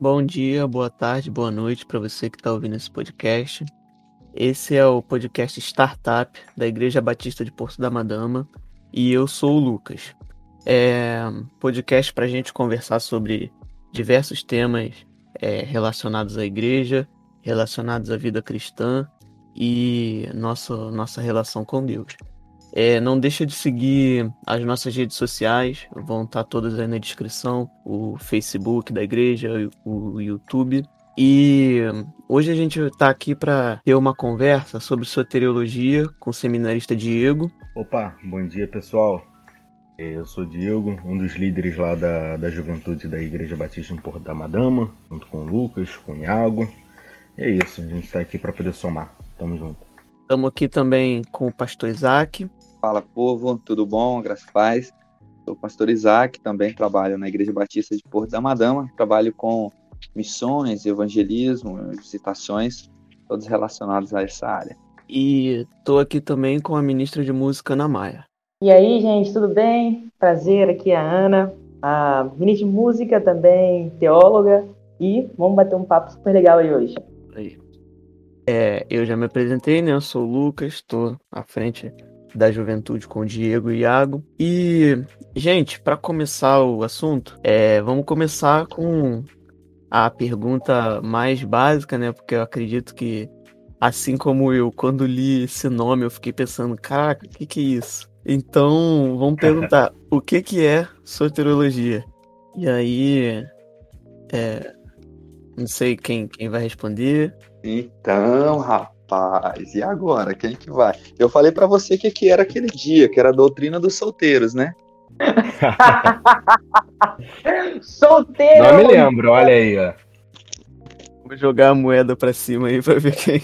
Bom dia, boa tarde, boa noite para você que está ouvindo esse podcast. Esse é o podcast Startup da Igreja Batista de Porto da Madama e eu sou o Lucas. É um podcast para a gente conversar sobre diversos temas relacionados à igreja, relacionados à vida cristã e nossa relação com Deus. Não deixa de seguir as nossas redes sociais, vão estar todas aí na descrição, o Facebook da igreja, o YouTube. E hoje a gente está aqui para ter uma conversa sobre soteriologia com o seminarista Diego. Opa, bom dia pessoal, eu sou Diego, um dos líderes lá da juventude da Igreja Batista em Porto da Madama, junto com o Lucas, com o Iago. E é isso, a gente está aqui para poder somar, tamo junto. Estamos aqui também com o pastor Isaac. Fala povo, tudo bom? Graças a paz. Sou o pastor Isaac, também trabalho na Igreja Batista de Porto da Madama, trabalho com missões, evangelismo, visitações, todos relacionados a essa área. E estou aqui também com a ministra de música, Ana Maia. E aí, gente, tudo bem? Prazer, aqui é a Ana, a ministra de música também, teóloga, e vamos bater um papo super legal aí hoje. Aí. Eu já me apresentei, né? Eu sou o Lucas, estou à frente da juventude com o Diego e Iago. E, gente, para começar o assunto, vamos começar com a pergunta mais básica, né? Porque eu acredito que, assim como eu, quando li esse nome, eu fiquei pensando, caraca, o que é isso? Então, vamos perguntar, o que é soteriologia? E aí, não sei quem vai responder. Então, rapaz, e agora? Quem que vai? Eu falei pra você que era aquele dia, que era a doutrina dos solteiros, né? Solteiro! Não me lembro, olha aí, ó. Vou jogar a moeda pra cima aí pra ver quem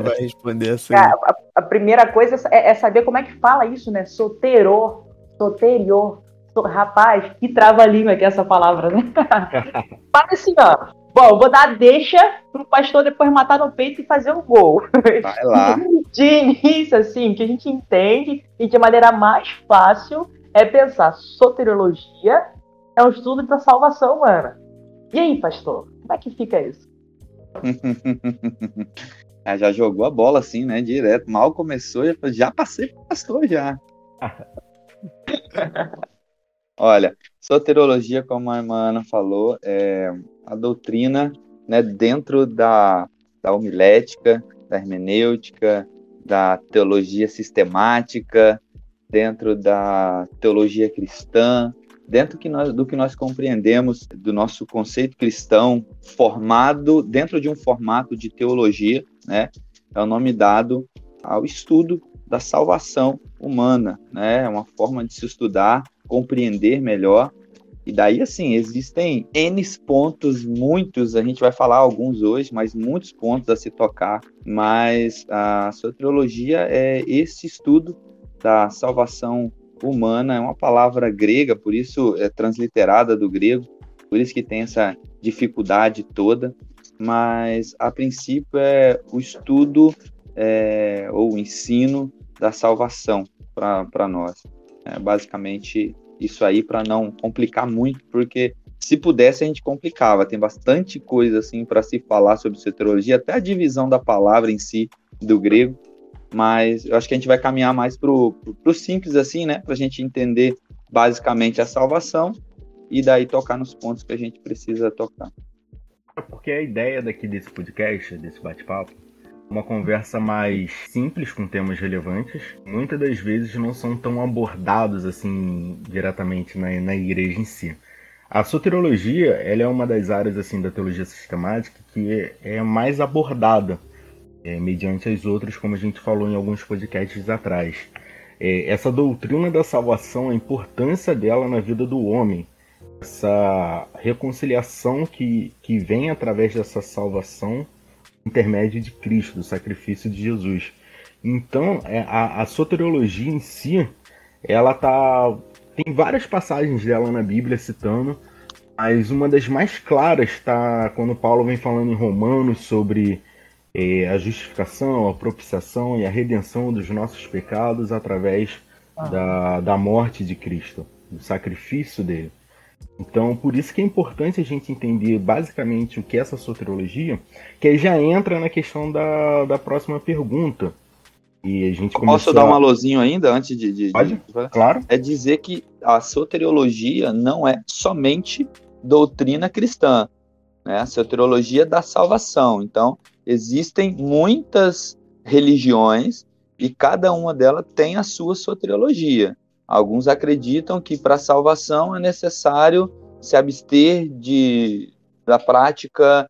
vai responder essa. Cara, a primeira coisa é saber como é que fala isso, né? Soteiro, soterior. Rapaz, que trava-língua que é essa palavra, né? Fala assim, ó. Bom, vou dar a deixa pro pastor depois matar no peito e fazer um gol. Vai lá. De início, assim, que a gente entende e de maneira mais fácil é pensar, soteriologia é um estudo da salvação humana. E aí, pastor, como é que fica isso? Já jogou a bola assim, né, direto. Mal começou, já passei pro pastor, já. Olha, soteriologia, como a irmã Ana falou, é a doutrina, né, dentro da homilética, da hermenêutica, da teologia sistemática, dentro da teologia cristã, dentro do que nós compreendemos do nosso conceito cristão formado dentro de um formato de teologia, né, é o nome dado ao estudo da salvação humana, né, é uma forma de se estudar, compreender melhor, e daí assim, existem N pontos, muitos, a gente vai falar alguns hoje, mas muitos pontos a se tocar, mas a soteriologia é esse estudo da salvação humana, é uma palavra grega, por isso é transliterada do grego, por isso que tem essa dificuldade toda, mas a princípio é o estudo ou o ensino da salvação para nós. É basicamente isso aí, para não complicar muito, porque se pudesse a gente complicava, tem bastante coisa assim para se falar sobre soteriologia, até a divisão da palavra em si, do grego, mas eu acho que a gente vai caminhar mais pro simples assim, né, para a gente entender basicamente a salvação e daí tocar nos pontos que a gente precisa tocar. Porque a ideia daqui desse podcast, desse bate-papo, uma conversa mais simples com temas relevantes, muitas das vezes não são tão abordados assim diretamente na igreja em si. A soteriologia, ela é uma das áreas assim da teologia sistemática que é mais abordada mediante as outras, como a gente falou em alguns podcasts atrás. Essa doutrina da salvação, a importância dela na vida do homem, essa reconciliação que vem através dessa salvação intermédio de Cristo, do sacrifício de Jesus. Então, a soteriologia em si, ela tem várias passagens dela na Bíblia citando, mas uma das mais claras está quando Paulo vem falando em Romanos sobre a justificação, a propiciação e a redenção dos nossos pecados através da morte de Cristo, do sacrifício dele. Então, por isso que é importante a gente entender basicamente o que é essa soteriologia, que aí já entra na questão da próxima pergunta. E a gente começou... Posso dar um alôzinho ainda antes de... Pode, claro. É dizer que a soteriologia não é somente doutrina cristã, né? A soteriologia é da salvação. Então, existem muitas religiões e cada uma delas tem a sua soteriologia. Alguns acreditam que para a salvação é necessário se abster da prática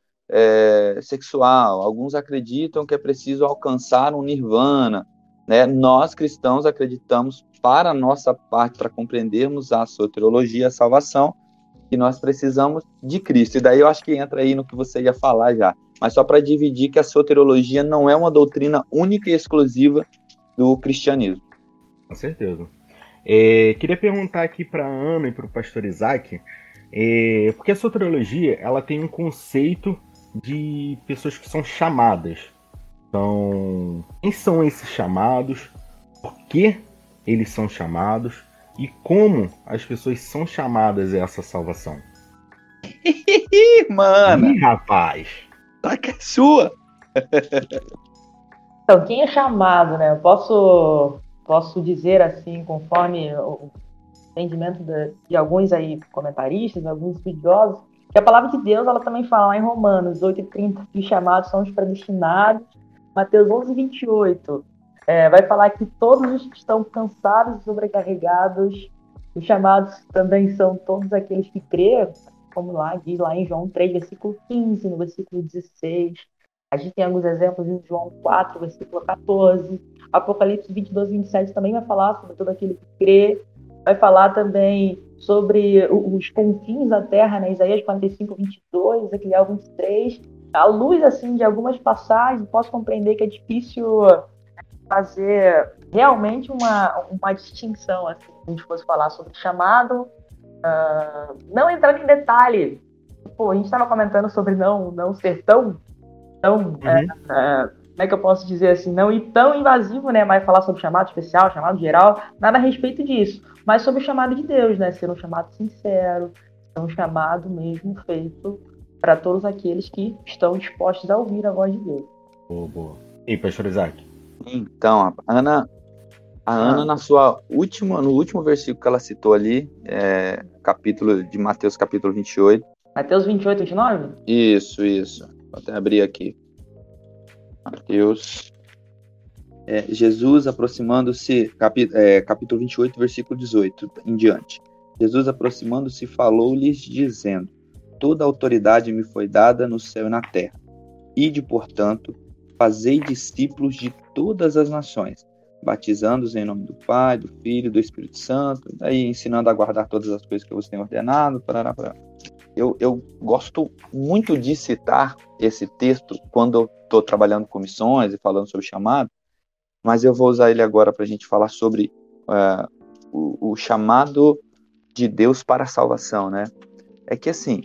sexual. Alguns acreditam que é preciso alcançar um nirvana, né? Nós cristãos acreditamos, para a nossa parte, para compreendermos a soteriologia, a salvação, que nós precisamos de Cristo. E daí eu acho que entra aí no que você ia falar já. Mas só para dividir que a soteriologia não é uma doutrina única e exclusiva do cristianismo. Com certeza. Queria perguntar aqui para a Ana e para o pastor Isaac, porque a soteriologia, ela tem um conceito de pessoas que são chamadas. Então, quem são esses chamados? Por que eles são chamados? E como as pessoas são chamadas a essa salvação? Mano! Ih, rapaz! Tá que é sua! Então, quem é chamado, né? Eu posso dizer assim, conforme o entendimento de alguns aí comentaristas, alguns estudiosos, que a palavra de Deus, ela também fala lá em Romanos 8:30, que os chamados são os predestinados. Mateus 11:28 vai falar que todos os que estão cansados e sobrecarregados, os chamados também são todos aqueles que crêem, como lá diz lá em João 3, versículo 15, no versículo 16. A gente tem alguns exemplos em João 4, versículo 14. Apocalipse 22:27 também vai falar sobre todo aquele que crê. Vai falar também sobre os confins da terra, né? Isaías 45:22, Ezequiel 23. À luz assim, de algumas passagens, posso compreender que é difícil fazer realmente uma distinção, assim, se a gente fosse falar sobre chamado. Não entrando em detalhe. A gente estava comentando sobre não ser tão, como é que eu posso dizer assim, não ir tão invasivo, né, mas falar sobre chamado especial, chamado geral, nada a respeito disso, mas sobre o chamado de Deus, né, ser um chamado sincero, ser um chamado mesmo feito para todos aqueles que estão dispostos a ouvir a voz de Deus. Boa, boa. E pastor Isaac? Então, a Ana no último versículo que ela citou ali, capítulo de Mateus, capítulo 28. Mateus 28, 29? Isso. Vou até abrir aqui. Mateus. Jesus aproximando-se, capítulo 28, versículo 18, em diante. Jesus aproximando-se falou-lhes, dizendo: Toda autoridade me foi dada no céu e na terra. Ide, portanto, fazei discípulos de todas as nações, batizando-os em nome do Pai, do Filho, do Espírito Santo, daí ensinando a guardar todas as coisas que eu vos tenho ordenado, parará. Eu gosto muito de citar esse texto quando eu estou trabalhando com missões e falando sobre chamado, mas eu vou usar ele agora para a gente falar sobre o chamado de Deus para a salvação, né? É que assim,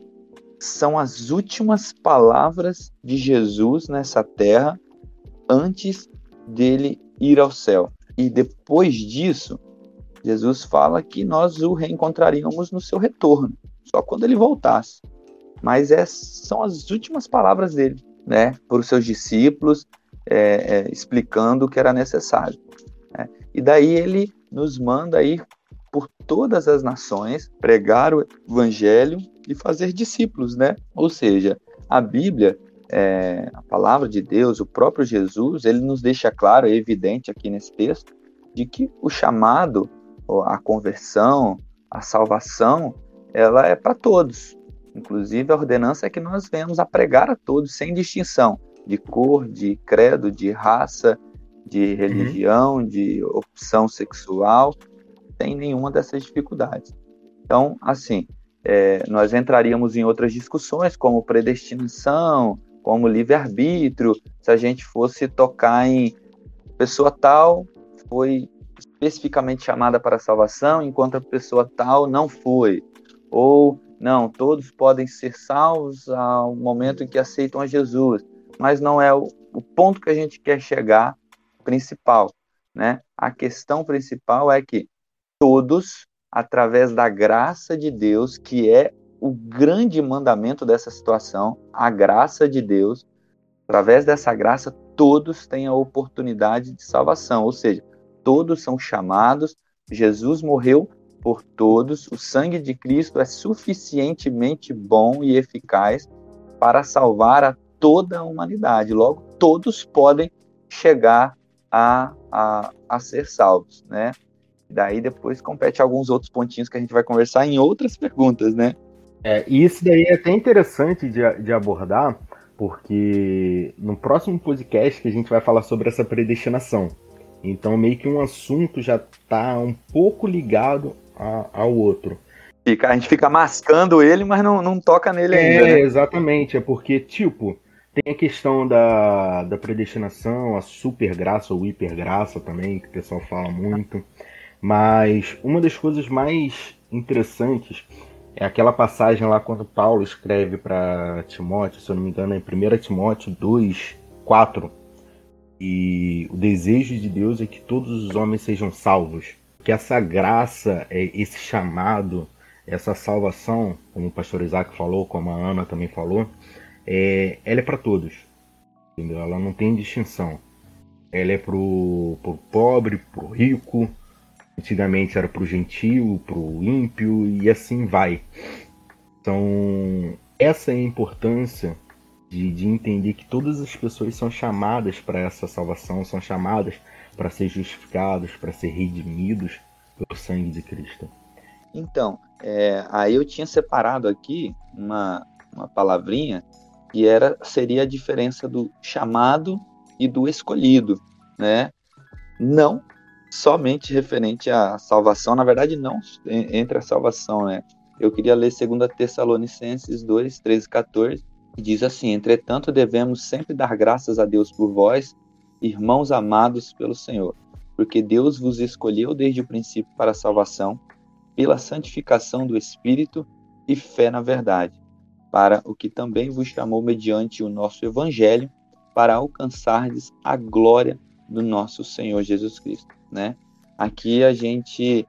são as últimas palavras de Jesus nessa terra antes dele ir ao céu. E depois disso, Jesus fala que nós o reencontraríamos no seu retorno, só quando ele voltasse. Mas são as últimas palavras dele, né, para os seus discípulos, explicando o que era necessário, né? E daí ele nos manda ir por todas as nações, pregar o evangelho e fazer discípulos, né? Ou seja, a Bíblia, a palavra de Deus, o próprio Jesus, ele nos deixa claro, é evidente aqui nesse texto, de que o chamado, a conversão, a salvação, ela é para todos. Inclusive, a ordenança é que nós venhamos a pregar a todos, sem distinção de cor, de credo, de raça, de religião, de opção sexual, sem nenhuma dessas dificuldades. Então, assim, nós entraríamos em outras discussões, como predestinação, como livre-arbítrio, se a gente fosse tocar em pessoa tal foi especificamente chamada para a salvação, enquanto a pessoa tal não foi. Ou, não, todos podem ser salvos ao momento em que aceitam a Jesus, mas não é o ponto que a gente quer chegar principal, né? A questão principal é que todos através da graça de Deus, que é o grande mandamento dessa situação, a graça de Deus. Através dessa graça, todos têm a oportunidade de salvação, ou seja, todos são chamados, Jesus morreu por todos, o sangue de Cristo é suficientemente bom e eficaz para salvar a toda a humanidade. Logo, todos podem chegar a ser salvos, né? Daí depois compete alguns outros pontinhos que a gente vai conversar em outras perguntas, né? E isso daí é até interessante de abordar, porque no próximo podcast que a gente vai falar sobre essa predestinação. Então meio que um assunto já está um pouco ligado ao outro. A gente fica mascando ele, mas não toca nele ainda. Né? Exatamente, é porque, tem a questão da predestinação, a supergraça ou hipergraça também, que o pessoal fala muito. Mas uma das coisas mais interessantes é aquela passagem lá quando Paulo escreve para Timóteo, se eu não me engano, é em 1 Timóteo 2:4. E o desejo de Deus é que todos os homens sejam salvos. Que essa graça, esse chamado, essa salvação, como o pastor Isaac falou, como a Ana também falou, ela é para todos, entendeu? Ela não tem distinção. Ela é pro pobre, pro rico, antigamente era pro gentio, pro ímpio, e assim vai. Então, essa é a importância de entender que todas as pessoas são chamadas para essa salvação, são chamadas para ser justificados, para ser redimidos pelo sangue de Cristo. Então, aí eu tinha separado aqui uma palavrinha que seria a diferença do chamado e do escolhido, né? Não somente referente à salvação, na verdade não entre a salvação, né? Eu queria ler 2 Tessalonicenses 2:13-14, que diz assim: entretanto devemos sempre dar graças a Deus por vós, irmãos amados pelo Senhor, porque Deus vos escolheu desde o princípio para a salvação, pela santificação do Espírito e fé na verdade, para o que também vos chamou mediante o nosso Evangelho, para alcançardes a glória do nosso Senhor Jesus Cristo. Né? Aqui a gente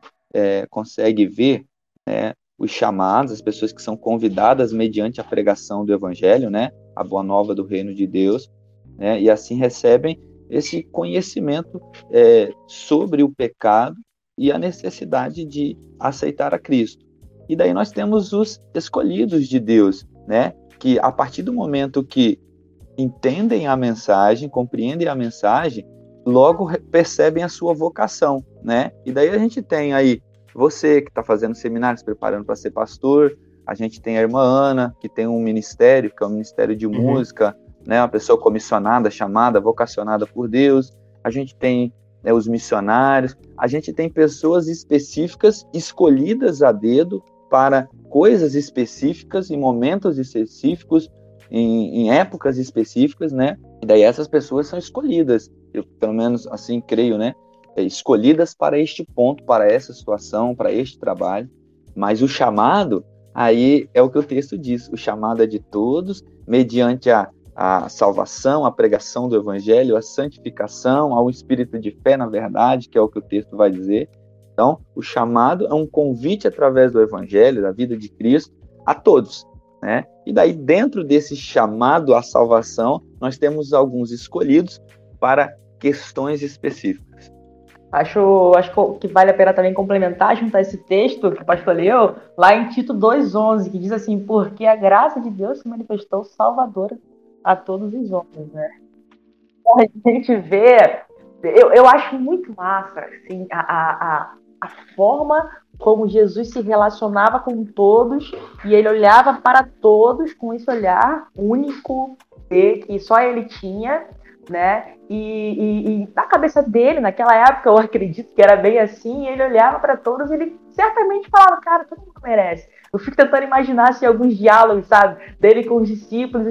consegue ver, né, os chamados, as pessoas que são convidadas mediante a pregação do Evangelho, né, a boa nova do reino de Deus, né, e assim recebem esse conhecimento sobre o pecado e a necessidade de aceitar a Cristo. E daí nós temos os escolhidos de Deus, né? Que a partir do momento que entendem a mensagem, compreendem a mensagem, logo percebem a sua vocação, né? E daí a gente tem aí você que está fazendo seminários, preparando para ser pastor, a gente tem a irmã Ana, que tem um ministério, que é um ministério de música, né? Uma pessoa comissionada, chamada, vocacionada por Deus, a gente tem os missionários, a gente tem pessoas específicas escolhidas a dedo para coisas específicas, em momentos específicos, em épocas específicas, né? E daí essas pessoas são escolhidas, eu pelo menos assim creio, né? Escolhidas para este ponto, para essa situação, para este trabalho. Mas o chamado, aí é o que o texto diz, o chamado é de todos, mediante a salvação, a pregação do Evangelho, a santificação, ao espírito de fé, na verdade, que é o que o texto vai dizer. Então, o chamado é um convite através do Evangelho, da vida de Cristo, a todos, né? E daí, dentro desse chamado à salvação, nós temos alguns escolhidos para questões específicas. Acho que vale a pena também complementar, juntar esse texto que o pastor leu, lá em Tito 2:11, que diz assim: porque a graça de Deus se manifestou salvadora a todos os homens, né? A gente vê, eu acho muito massa, assim, a forma como Jesus se relacionava com todos, e ele olhava para todos com esse olhar único que só ele tinha, né? E na cabeça dele, naquela época, eu acredito que era bem assim, ele olhava para todos e ele certamente falava: cara, todo mundo merece. Eu fico tentando imaginar assim, alguns diálogos, sabe, dele com os discípulos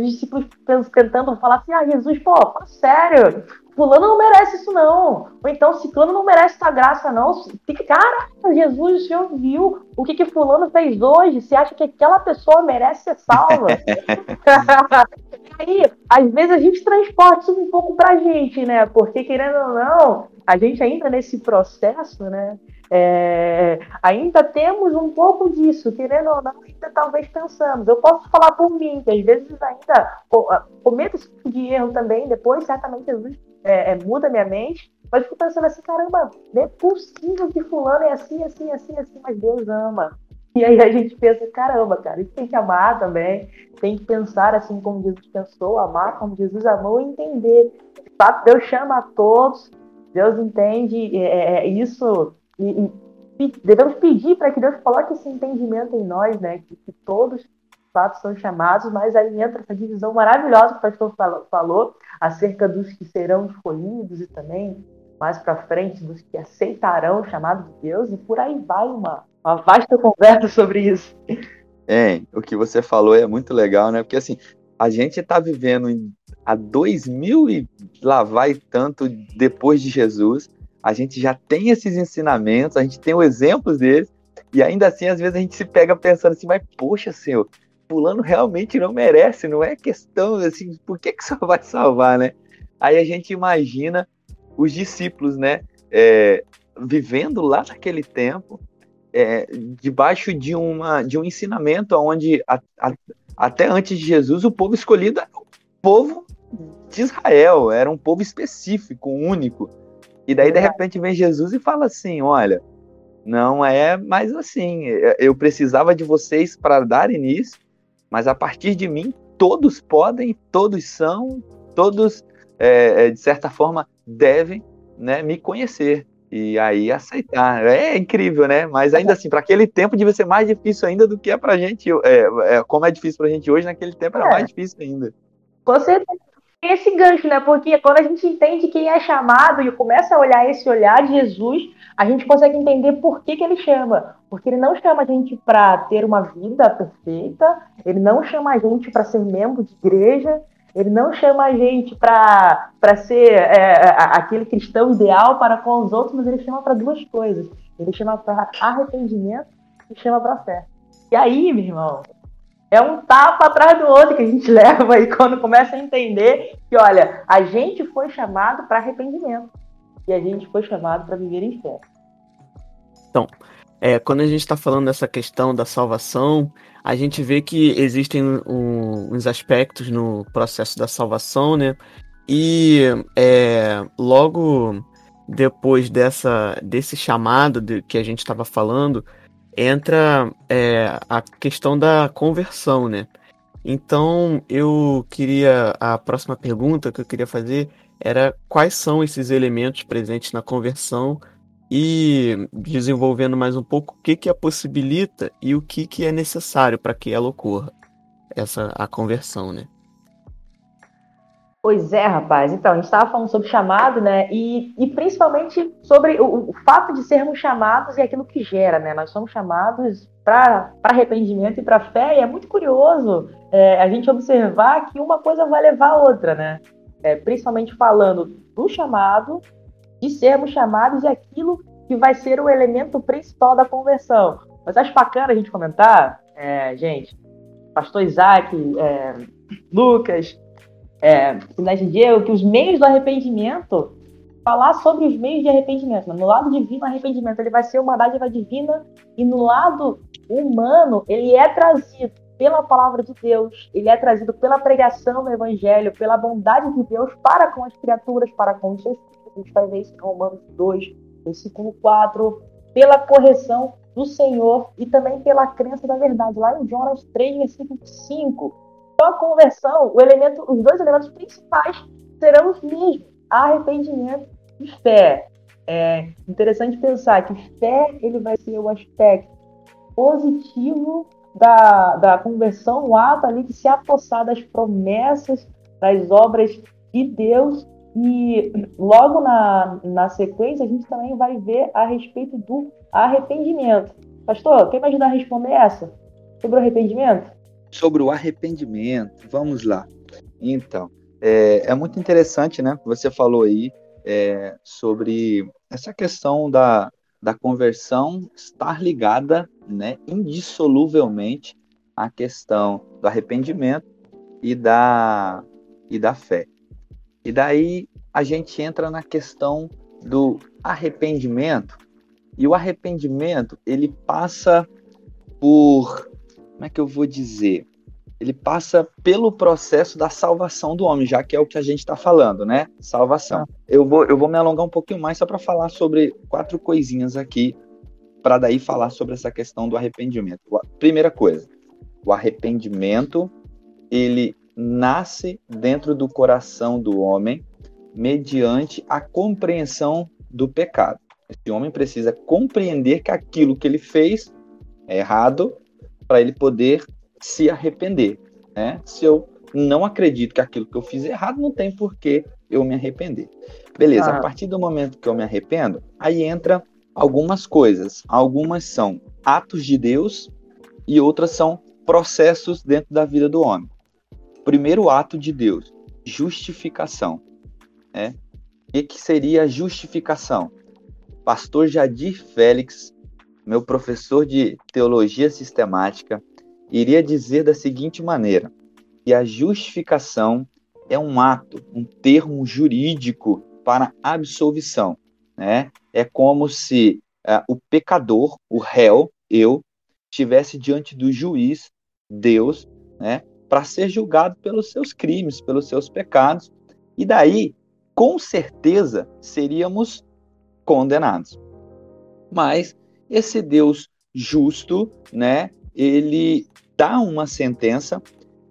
tentando falar assim: ah, Jesus, pô, fala sério, fulano não merece isso não, ou então ciclano não merece tua graça não, cara, Jesus, o Senhor viu o que fulano fez hoje, você acha que aquela pessoa merece ser salva? aí, às vezes, a gente transporta isso um pouco pra gente, né? Porque, querendo ou não, a gente ainda nesse processo, né? Ainda temos um pouco disso, querendo ou não, ainda talvez pensamos. Eu posso falar por mim, que às vezes ainda cometo esse tipo de erro também, depois certamente Jesus muda minha mente, mas fico pensando assim, caramba, não é possível que fulano é assim, assim, assim, assim, mas Deus ama. E aí a gente pensa, caramba, cara, isso tem que amar também, tem que pensar assim como Jesus pensou, amar como Jesus amou e entender. De fato, Deus chama a todos, Deus entende isso. E devemos pedir para que Deus coloque esse entendimento em nós, né? Que todos, de fato, são chamados, mas aí entra essa divisão maravilhosa que o pastor falou acerca dos que serão escolhidos e também, mais para frente, dos que aceitarão o chamado de Deus, e por aí vai uma vasta conversa sobre isso. O que você falou é muito legal, né? Porque, assim, a gente está vivendo há 2000 e lá vai tanto depois de Jesus. A gente já tem esses ensinamentos, a gente tem os exemplos deles, e ainda assim, às vezes, a gente se pega pensando assim, mas, poxa, Senhor, fulano realmente não merece, não é questão, assim, por que só vai salvar, né? Aí a gente imagina os discípulos, né, vivendo lá naquele tempo, debaixo de um ensinamento onde, até antes de Jesus, o povo escolhido era o povo de Israel, era um povo específico, único. E daí, de repente, vem Jesus e fala assim, olha, não é mais assim, eu precisava de vocês para dar início, mas a partir de mim, todos podem, todos são, todos, de certa forma, devem, né, me conhecer e aí aceitar. É incrível, né? Mas ainda assim, para aquele tempo devia ser mais difícil ainda do que é para a gente, como é difícil para a gente hoje, naquele tempo era mais difícil ainda. Com certeza. Tem esse gancho, né? Porque quando a gente entende quem é chamado e começa a olhar esse olhar de Jesus, a gente consegue entender por que ele chama. Porque ele não chama a gente para ter uma vida perfeita, ele não chama a gente para ser membro de igreja, ele não chama a gente para ser aquele cristão ideal para com os outros, mas ele chama para duas coisas. Ele chama para arrependimento e chama para fé. E aí, meu irmão, é um tapa atrás do outro que a gente leva aí quando começa a entender que, olha, a gente foi chamado para arrependimento e a gente foi chamado para viver em fé. Então, quando a gente está falando dessa questão da salvação, a gente vê que existem uns aspectos no processo da salvação, né? E logo depois desse chamado que a gente estava falando, entra a questão da conversão, né? Então, a próxima pergunta que eu queria fazer era quais são esses elementos presentes na conversão e, desenvolvendo mais um pouco, o que a possibilita e o que é necessário para que ela ocorra, a conversão, né? Pois é, rapaz. Então, a gente estava falando sobre chamado, né? E principalmente sobre o fato de sermos chamados e aquilo que gera, né? Nós somos chamados para arrependimento e para fé, e é muito curioso a gente observar que uma coisa vai levar a outra, né? Principalmente falando do chamado, de sermos chamados e aquilo que vai ser o elemento principal da conversão. Mas acho bacana a gente comentar, gente, pastor Isaac, Lucas, Diego, que os meios do arrependimento, falar sobre os meios de arrependimento, né? No lado divino, arrependimento ele vai ser uma dádiva divina, e no lado humano ele é trazido pela palavra de Deus, ele é trazido pela pregação do evangelho, pela bondade de Deus para com as criaturas, para com os seus filhos. A gente vai ver isso em Romanos 2, versículo 4, pela correção do Senhor e também pela crença da verdade, lá em Jonas 3, versículo 5. Então, a conversão, os dois elementos principais serão os mesmos, arrependimento e fé. É interessante pensar que fé ele vai ser o aspecto positivo da conversão, o ato ali de se apossar das promessas, das obras de Deus. E logo na sequência, a gente também vai ver a respeito do arrependimento. Pastor, quem vai ajudar a responder essa? Sobre o arrependimento? Sobre o arrependimento, vamos lá. Então, é muito interessante, né? Você falou aí sobre essa questão da conversão estar ligada, né, indissoluvelmente à questão do arrependimento e da e da fé. E daí a gente entra na questão do arrependimento. E o arrependimento, ele passa por... Como é que eu vou dizer? Ele passa pelo processo da salvação do homem, já que é o que a gente está falando, né? Salvação. Eu vou me alongar um pouquinho mais só para falar sobre 4 coisinhas aqui, para daí falar sobre essa questão do arrependimento. Primeira coisa, o arrependimento, ele nasce dentro do coração do homem mediante a compreensão do pecado. Esse homem precisa compreender que aquilo que ele fez é errado para ele poder se arrepender, né? Se eu não acredito que aquilo que eu fiz é errado, não tem por que eu me arrepender. Beleza, A partir do momento que eu me arrependo, aí entra algumas coisas. Algumas são atos de Deus e outras são processos dentro da vida do homem. Primeiro ato de Deus, justificação, né? O que seria justificação? Pastor Jadir Félix, meu professor de teologia sistemática, iria dizer da seguinte maneira, que a justificação é um ato, um termo jurídico para absolvição, né? É como se o pecador, o réu, eu, estivesse diante do juiz, Deus, né? Para ser julgado pelos seus crimes, pelos seus pecados, e daí, com certeza, seríamos condenados. Mas esse Deus justo, né? Ele dá uma sentença,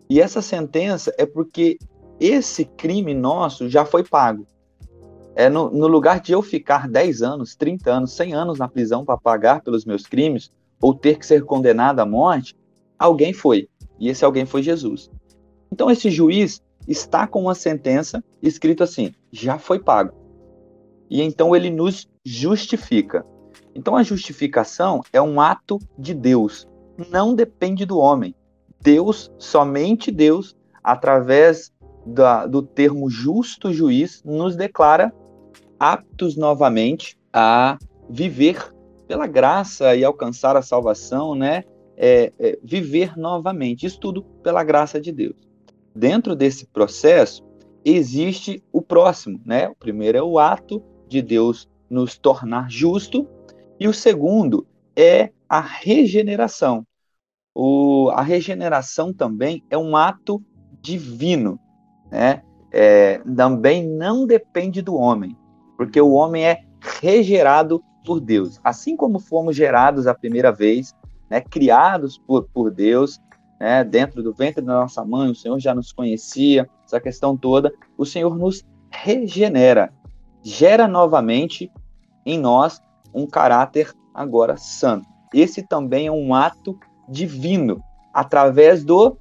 e essa sentença é porque esse crime nosso já foi pago. É no lugar de eu ficar 10 anos, 30 anos, 100 anos na prisão para pagar pelos meus crimes, ou ter que ser condenado à morte, alguém foi, e esse alguém foi Jesus. Então esse juiz está com uma sentença escrito assim, já foi pago. E então ele nos justifica. Então a justificação é um ato de Deus. Não depende do homem. Deus, somente Deus, através do termo justo juiz, nos declara aptos novamente a viver pela graça e alcançar a salvação, né? Viver novamente. Isso tudo pela graça de Deus. Dentro desse processo, existe o próximo, né? O primeiro é o ato de Deus nos tornar justo, e o segundo é a regeneração. A regeneração também é um ato divino, né? Também não depende do homem, porque o homem é regerado por Deus. Assim como fomos gerados a primeira vez, né? Criados por Deus, né? Dentro do ventre da nossa mãe, o Senhor já nos conhecia, essa questão toda. O Senhor nos regenera, gera novamente em nós um caráter agora santo. Esse também é um ato divino, através do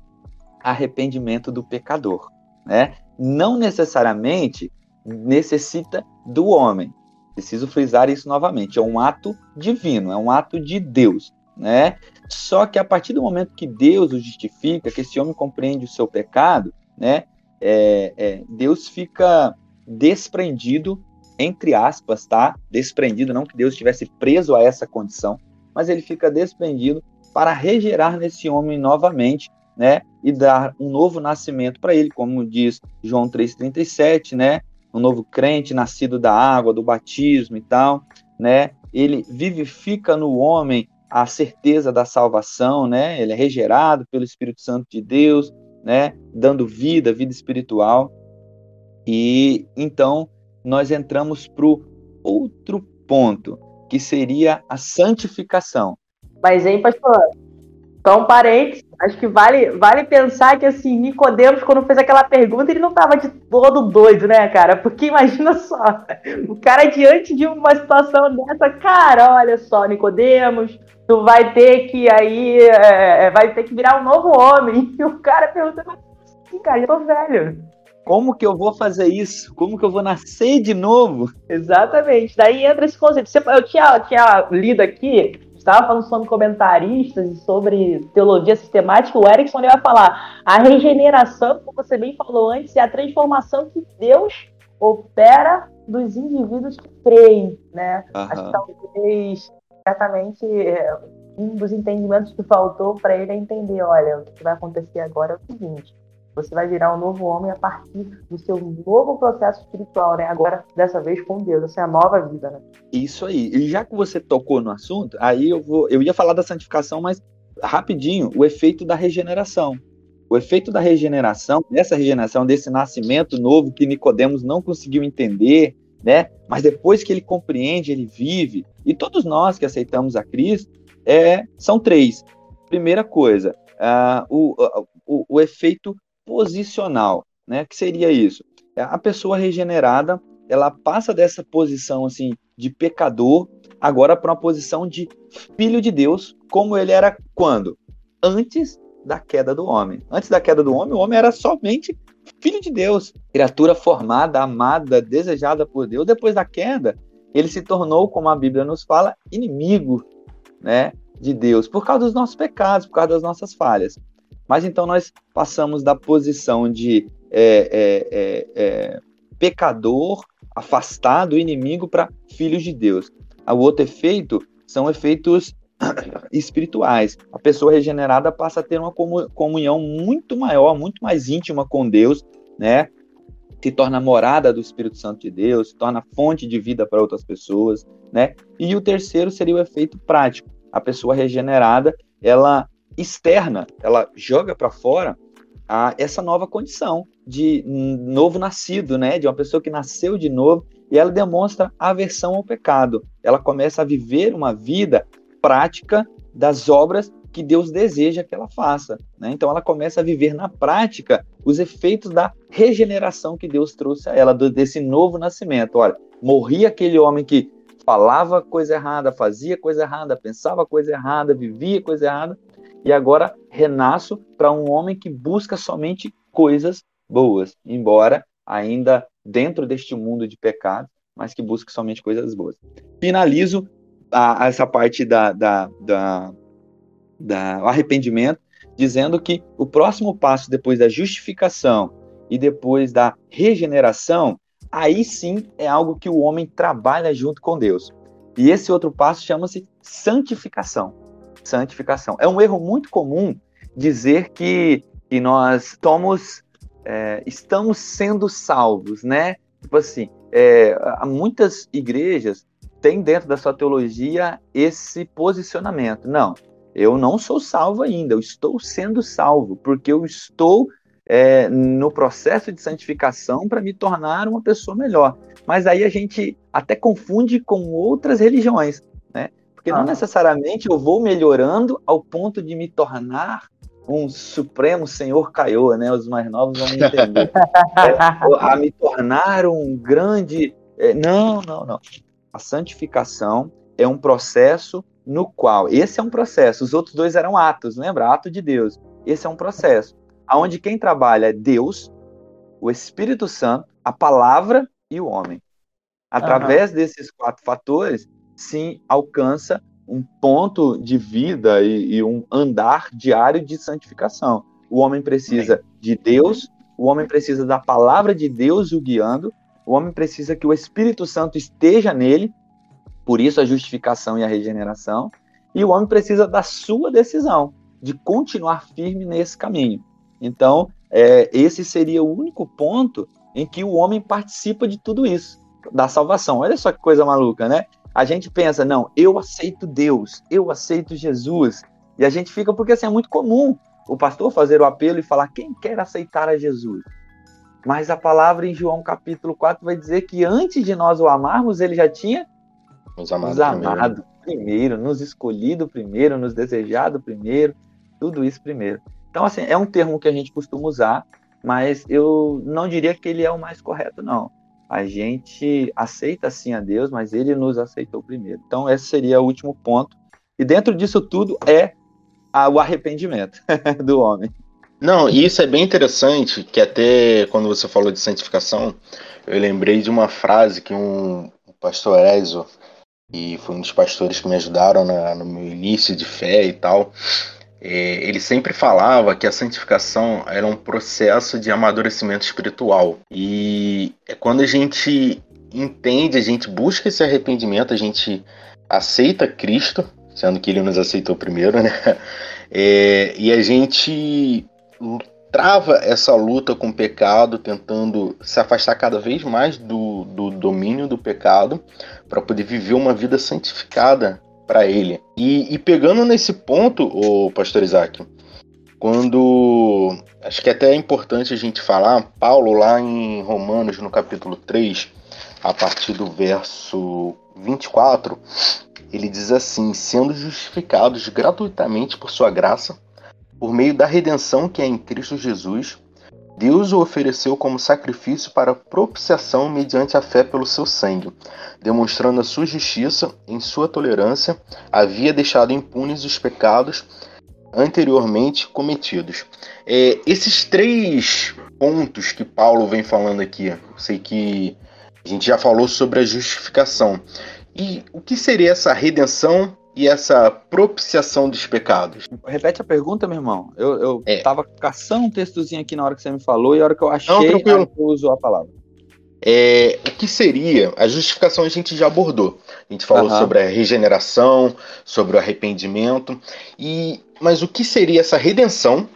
arrependimento do pecador, né? Não necessariamente necessita do homem. Preciso frisar isso novamente. É um ato divino, é um ato de Deus, né? Só que a partir do momento que Deus o justifica, que esse homem compreende o seu pecado, né? Deus fica desprendido, entre aspas, tá? Desprendido, não que Deus estivesse preso a essa condição, mas ele fica desprendido para regerar nesse homem novamente, né? E dar um novo nascimento para ele, como diz João 3,37, né? Um novo crente nascido da água, do batismo e tal, né? Ele vivifica no homem a certeza da salvação, né? Ele é regerado pelo Espírito Santo de Deus, né? Dando vida, vida espiritual. E então nós entramos para o outro ponto, que seria a santificação. Mas, hein, pastor? Então, parênteses, acho que vale pensar que, assim, Nicodemos, quando fez aquela pergunta, ele não estava de todo doido, né, cara? Porque imagina só, o cara diante de uma situação dessa, cara, olha só, Nicodemos, tu vai ter que aí, vai ter que virar um novo homem. E o cara perguntando assim, cara, eu tô velho. Como que eu vou fazer isso? Como que eu vou nascer de novo? Exatamente. Daí entra esse conceito. Eu tinha lido aqui, estava falando sobre comentaristas e sobre teologia sistemática. O Erickson vai falar a regeneração, como você bem falou antes, é a transformação que Deus opera dos indivíduos que creem, né? Uhum. Acho que talvez, certamente, um dos entendimentos que faltou para ele é entender, olha, o que vai acontecer agora é o seguinte. Você vai virar um novo homem a partir do seu novo processo espiritual, né? Agora, dessa vez, com Deus. Essa é a nova vida, né? Isso aí. E já que você tocou no assunto, aí eu ia falar da santificação, mas rapidinho, o efeito da regeneração. O efeito da regeneração, dessa regeneração, desse nascimento novo que Nicodemos não conseguiu entender, né? Mas depois que ele compreende, ele vive. E todos nós que aceitamos a Cristo, são três. Primeira coisa, o efeito posicional, né? Que seria isso? A pessoa regenerada, ela passa dessa posição assim de pecador agora para uma posição de filho de Deus, como ele era quando? Antes da queda do homem. Antes da queda do homem, o homem era somente filho de Deus, criatura formada, amada, desejada por Deus. Depois da queda, ele se tornou, como a Bíblia nos fala, inimigo, né, de Deus, por causa dos nossos pecados, por causa das nossas falhas. Mas então nós passamos da posição de pecador, afastado, inimigo, para filhos de Deus. O outro efeito são efeitos espirituais. A pessoa regenerada passa a ter uma comunhão muito maior, muito mais íntima com Deus, né? Se torna morada do Espírito Santo de Deus, se torna fonte de vida para outras pessoas, né? E o terceiro seria o efeito prático. A pessoa regenerada, ela externa, ela joga para fora essa nova condição de novo nascido, né? De uma pessoa que nasceu de novo, e ela demonstra aversão ao pecado. Ela começa a viver uma vida prática das obras que Deus deseja que ela faça, né? Então ela começa a viver na prática os efeitos da regeneração que Deus trouxe a ela, desse novo nascimento. Olha, morria aquele homem que falava coisa errada, fazia coisa errada, pensava coisa errada, vivia coisa errada, e agora renasço para um homem que busca somente coisas boas, embora ainda dentro deste mundo de pecado, mas que busca somente coisas boas. Finalizo essa parte do arrependimento, dizendo que o próximo passo, depois da justificação e depois da regeneração, aí sim é algo que o homem trabalha junto com Deus. E esse outro passo chama-se santificação. Santificação. É um erro muito comum dizer que nós estamos sendo salvos, né? Tipo assim, muitas igrejas têm dentro da sua teologia esse posicionamento. Não, eu não sou salvo ainda, eu estou sendo salvo, porque eu estou no processo de santificação para me tornar uma pessoa melhor. Mas aí a gente até confunde com outras religiões, né? Porque não necessariamente eu vou melhorando ao ponto de me tornar um supremo senhor Caiô, né? Os mais novos vão me entender. A me tornar um grande... Não. A santificação é um processo no qual... Esse é um processo. Os outros dois eram atos, lembra? Ato de Deus. Esse é um processo. Onde quem trabalha é Deus, o Espírito Santo, a palavra e o homem. Através desses 4 fatores... sim, alcança um ponto de vida e um andar diário de santificação. O homem precisa de Deus, o homem precisa da palavra de Deus o guiando, o homem precisa que o Espírito Santo esteja nele, por isso a justificação e a regeneração, e o homem precisa da sua decisão, de continuar firme nesse caminho. Então, esse seria o único ponto em que o homem participa de tudo isso, da salvação. Olha só que coisa maluca, né? A gente pensa, não, eu aceito Deus, eu aceito Jesus. E a gente fica, porque assim, é muito comum o pastor fazer o apelo e falar, quem quer aceitar a Jesus? Mas a palavra em João capítulo 4 vai dizer que antes de nós o amarmos, ele já tinha nos amado primeiro, nos escolhido primeiro, nos desejado primeiro, tudo isso primeiro. Então, assim, é um termo que a gente costuma usar, mas eu não diria que ele é o mais correto, não. A gente aceita sim a Deus, mas ele nos aceitou primeiro. Então, esse seria o último ponto. E dentro disso tudo é o arrependimento do homem. Não, e isso é bem interessante, que até quando você falou de santificação, eu lembrei de uma frase que um pastor Ezio, que foi um dos pastores que me ajudaram no meu início de fé e tal, ele sempre falava que a santificação era um processo de amadurecimento espiritual. E é quando a gente entende, a gente busca esse arrependimento, a gente aceita Cristo, sendo que ele nos aceitou primeiro, né? E a gente trava essa luta com o pecado, tentando se afastar cada vez mais do domínio do pecado, para poder viver uma vida santificada para ele. E pegando nesse ponto, o pastor Isaac, quando, acho que até é importante a gente falar, Paulo lá em Romanos, no capítulo 3, a partir do verso 24, ele diz assim: sendo justificados gratuitamente por sua graça, por meio da redenção que é em Cristo Jesus, Deus o ofereceu como sacrifício para propiciação mediante a fé pelo seu sangue, demonstrando a sua justiça em sua tolerância, havia deixado impunes os pecados anteriormente cometidos. Esses três pontos que Paulo vem falando aqui, eu sei que a gente já falou sobre a justificação. E o que seria essa redenção e essa propiciação dos pecados? Repete a pergunta, meu irmão. Eu tava caçando um textozinho aqui na hora que você me falou, e a hora que eu achei, eu uso a palavra. O que seria? A justificação a gente já abordou. A gente falou sobre a regeneração, sobre o arrependimento. Mas o que seria essa redenção?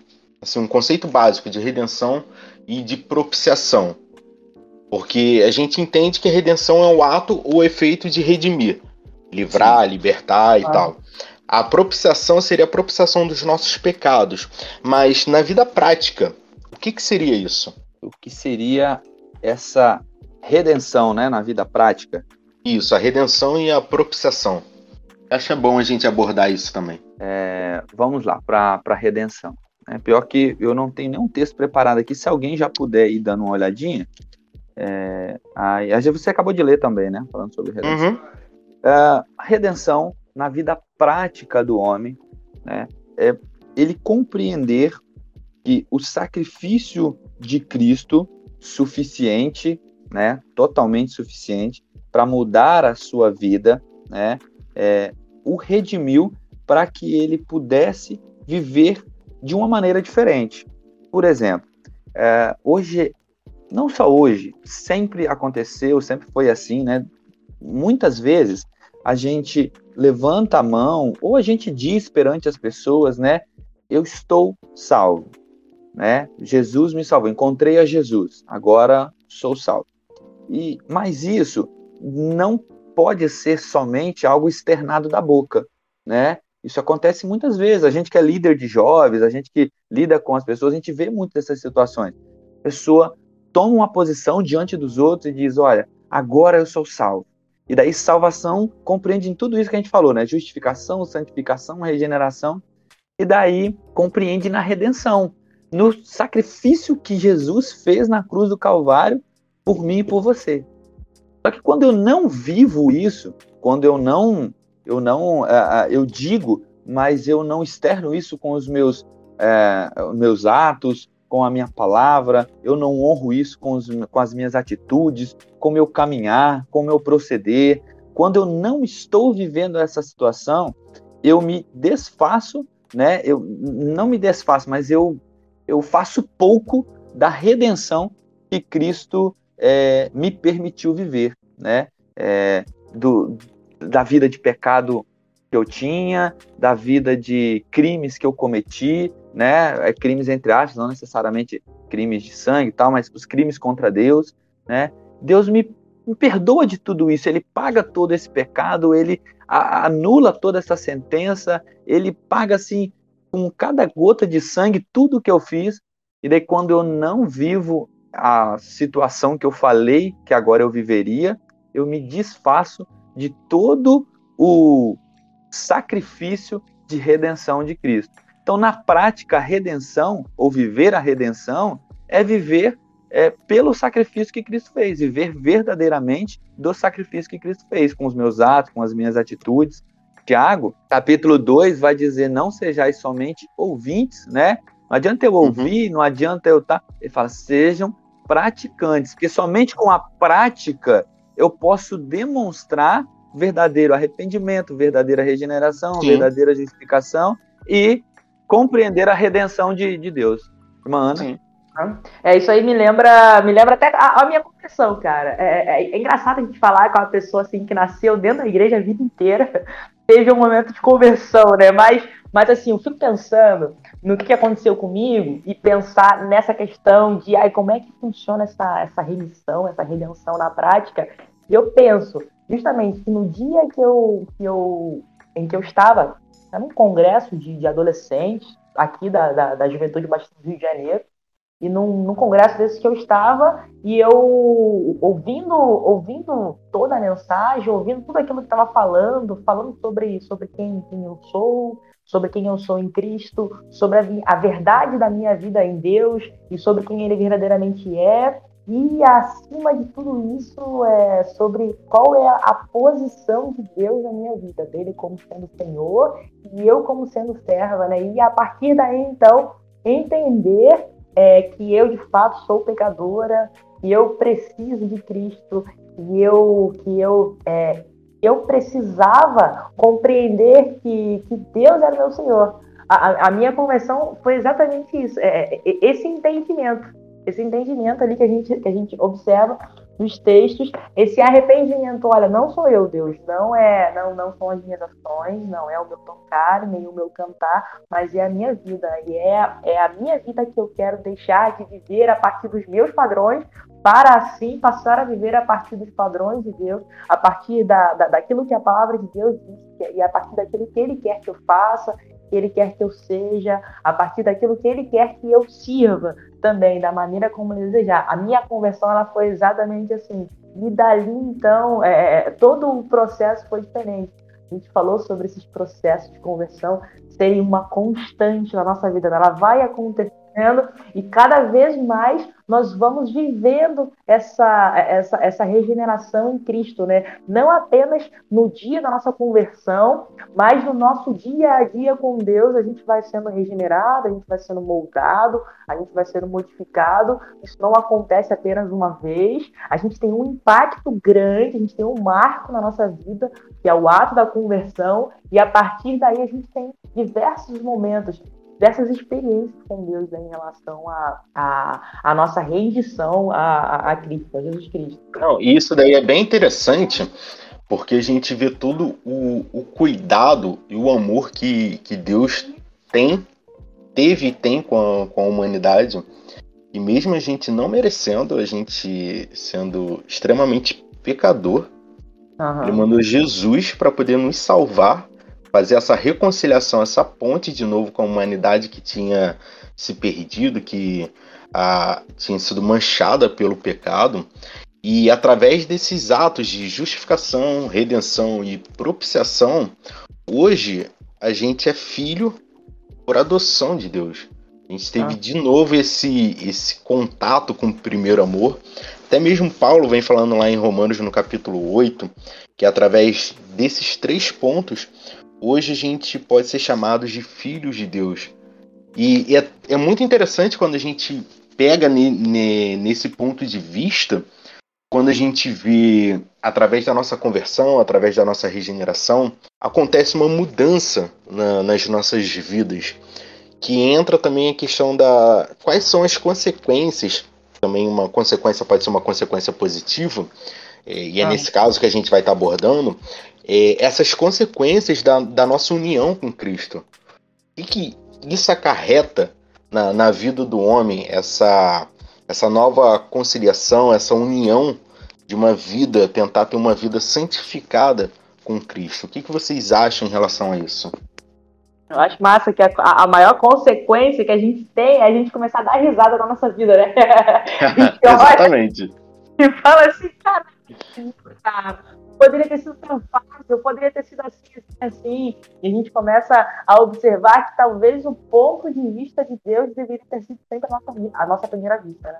Assim, um conceito básico de redenção e de propiciação. Porque a gente entende que a redenção é um ato ou efeito de redimir, livrar, sim, libertar e tal. A propiciação seria a propiciação dos nossos pecados. Mas na vida prática, o que seria isso? O que seria essa redenção, né, na vida prática? Isso, a redenção e a propiciação. Acho que é bom a gente abordar isso também. Vamos lá, para a redenção. Pior que eu não tenho nenhum texto preparado aqui, se alguém já puder ir dando uma olhadinha. Você acabou de ler também, né? Falando sobre redenção. Redenção na vida prática do homem, né? É ele compreender que o sacrifício de Cristo suficiente, né? Totalmente suficiente para mudar a sua vida, né? O redimiu para que ele pudesse viver de uma maneira diferente. Por exemplo, hoje... Não só hoje, sempre aconteceu, sempre foi assim, né? Muitas vezes a gente levanta a mão ou a gente diz perante as pessoas, né? Eu estou salvo, né? Jesus me salvou, encontrei a Jesus, agora sou salvo. Mas isso não pode ser somente algo externado da boca, né? Isso acontece muitas vezes. A gente que é líder de jovens, a gente que lida com as pessoas, a gente vê muitas dessas situações. A pessoa toma uma posição diante dos outros e diz: olha, agora eu sou salvo. E daí salvação compreende em tudo isso que a gente falou, né? Justificação, santificação, regeneração. E daí compreende na redenção, no sacrifício que Jesus fez na cruz do Calvário por mim e por você. Só que quando eu não vivo isso, quando eu digo, mas eu não externo isso com os meus atos, com a minha palavra, eu não honro isso com as minhas atitudes, com o meu caminhar, com o meu proceder. Quando eu não estou vivendo essa situação, eu me desfaço, né? Eu não me desfaço, mas eu faço pouco da redenção que Cristo me permitiu viver, né? Da vida de pecado que eu tinha, da vida de crimes que eu cometi, né? Crimes entre aspas, não necessariamente crimes de sangue e tal, mas os crimes contra Deus, né? Deus me perdoa de tudo isso, ele paga todo esse pecado, ele anula toda essa sentença, ele paga assim, com cada gota de sangue, tudo que eu fiz. E daí quando eu não vivo a situação que eu falei que agora eu viveria, eu me desfaço de todo o sacrifício de redenção de Cristo. Então, na prática, a redenção, ou viver a redenção, é viver pelo sacrifício que Cristo fez, viver verdadeiramente do sacrifício que Cristo fez, com os meus atos, com as minhas atitudes. Tiago, capítulo 2, vai dizer: não sejais somente ouvintes, né? Não adianta eu ouvir, não adianta eu estar... Ele fala, sejam praticantes, porque somente com a prática eu posso demonstrar verdadeiro arrependimento, verdadeira regeneração, sim, verdadeira justificação e compreender a redenção de Deus. Irmã Ana? Sim. Isso aí me lembra até a minha confissão, cara. É engraçado a gente falar com uma pessoa assim que nasceu dentro da igreja a vida inteira, seja um momento de conversão, né? Mas assim, eu fico pensando no que aconteceu comigo e pensar nessa questão de ai, como é que funciona essa remissão, essa redenção na prática. E eu penso justamente que no dia em que eu estava num congresso de adolescentes aqui da Juventude Batista do Rio de Janeiro, e num congresso desse que eu estava, e eu ouvindo toda a mensagem, ouvindo tudo aquilo que estava falando sobre quem eu sou, sobre quem eu sou em Cristo, sobre a verdade da minha vida em Deus e sobre quem Ele verdadeiramente é, e acima de tudo isso é sobre qual é a posição de Deus na minha vida, dele como sendo Senhor e eu como sendo serva, né? E a partir daí então entender que eu de fato sou pecadora, que eu preciso de Cristo, que eu precisava compreender que Deus era meu Senhor. A minha conversão foi exatamente isso, esse entendimento ali que a gente observa nos textos, esse arrependimento. Olha, não sou eu, Deus, não são as minhas ações, não é o meu tocar, nem o meu cantar, mas é a minha vida, e é a minha vida que eu quero deixar de viver a partir dos meus padrões, para assim passar a viver a partir dos padrões de Deus, a partir daquilo que a palavra de Deus diz, e a partir daquilo que Ele quer que eu faça, que Ele quer que eu seja, a partir daquilo que Ele quer que eu sirva também, da maneira como Ele desejar. A minha conversão, ela foi exatamente assim. E dali, então, todo o processo foi diferente. A gente falou sobre esses processos de conversão serem uma constante na nossa vida. Ela vai acontecendo e cada vez mais nós vamos vivendo essa regeneração em Cristo, né? Não apenas no dia da nossa conversão, mas no nosso dia a dia com Deus, a gente vai sendo regenerado, a gente vai sendo moldado, a gente vai sendo modificado. Isso não acontece apenas uma vez. A gente tem um impacto grande, a gente tem um marco na nossa vida, que é o ato da conversão, e a partir daí a gente tem diversos momentos, dessas experiências com Deus, né, em relação à nossa rendição a Cristo, a Jesus Cristo. Não, e isso daí é bem interessante, porque a gente vê todo o cuidado e o amor que Deus teve e tem com a humanidade. E mesmo a gente não merecendo, a gente sendo extremamente pecador, Ele mandou Jesus para poder nos salvar, fazer essa reconciliação, essa ponte de novo com a humanidade que tinha se perdido, que tinha sido manchada pelo pecado. E através desses atos de justificação, redenção e propiciação, hoje a gente é filho por adoção de Deus. A gente teve de novo esse contato com o primeiro amor. Até mesmo Paulo vem falando lá em Romanos, no capítulo 8, que através desses 3 pontos, hoje a gente pode ser chamado de filhos de Deus. E é muito interessante quando a gente pega nesse ponto de vista, quando a gente vê, através da nossa conversão, através da nossa regeneração, acontece uma mudança nas nossas vidas, que entra também a questão da quais são as consequências. Também uma consequência pode ser uma consequência positiva, e é nesse caso que a gente vai estar abordando, essas consequências da nossa união com Cristo. E que isso acarreta na vida do homem, essa nova conciliação, essa união de uma vida, tentar ter uma vida santificada com Cristo. O que vocês acham em relação a isso? Eu acho massa que a maior consequência que a gente tem é a gente começar a dar risada na nossa vida, né? Exatamente. E fala assim, cara, poderia ter sido tão fácil, poderia ter sido assim. E a gente começa a observar que talvez o ponto de vista de Deus deveria ter sido sempre a nossa primeira vista, né?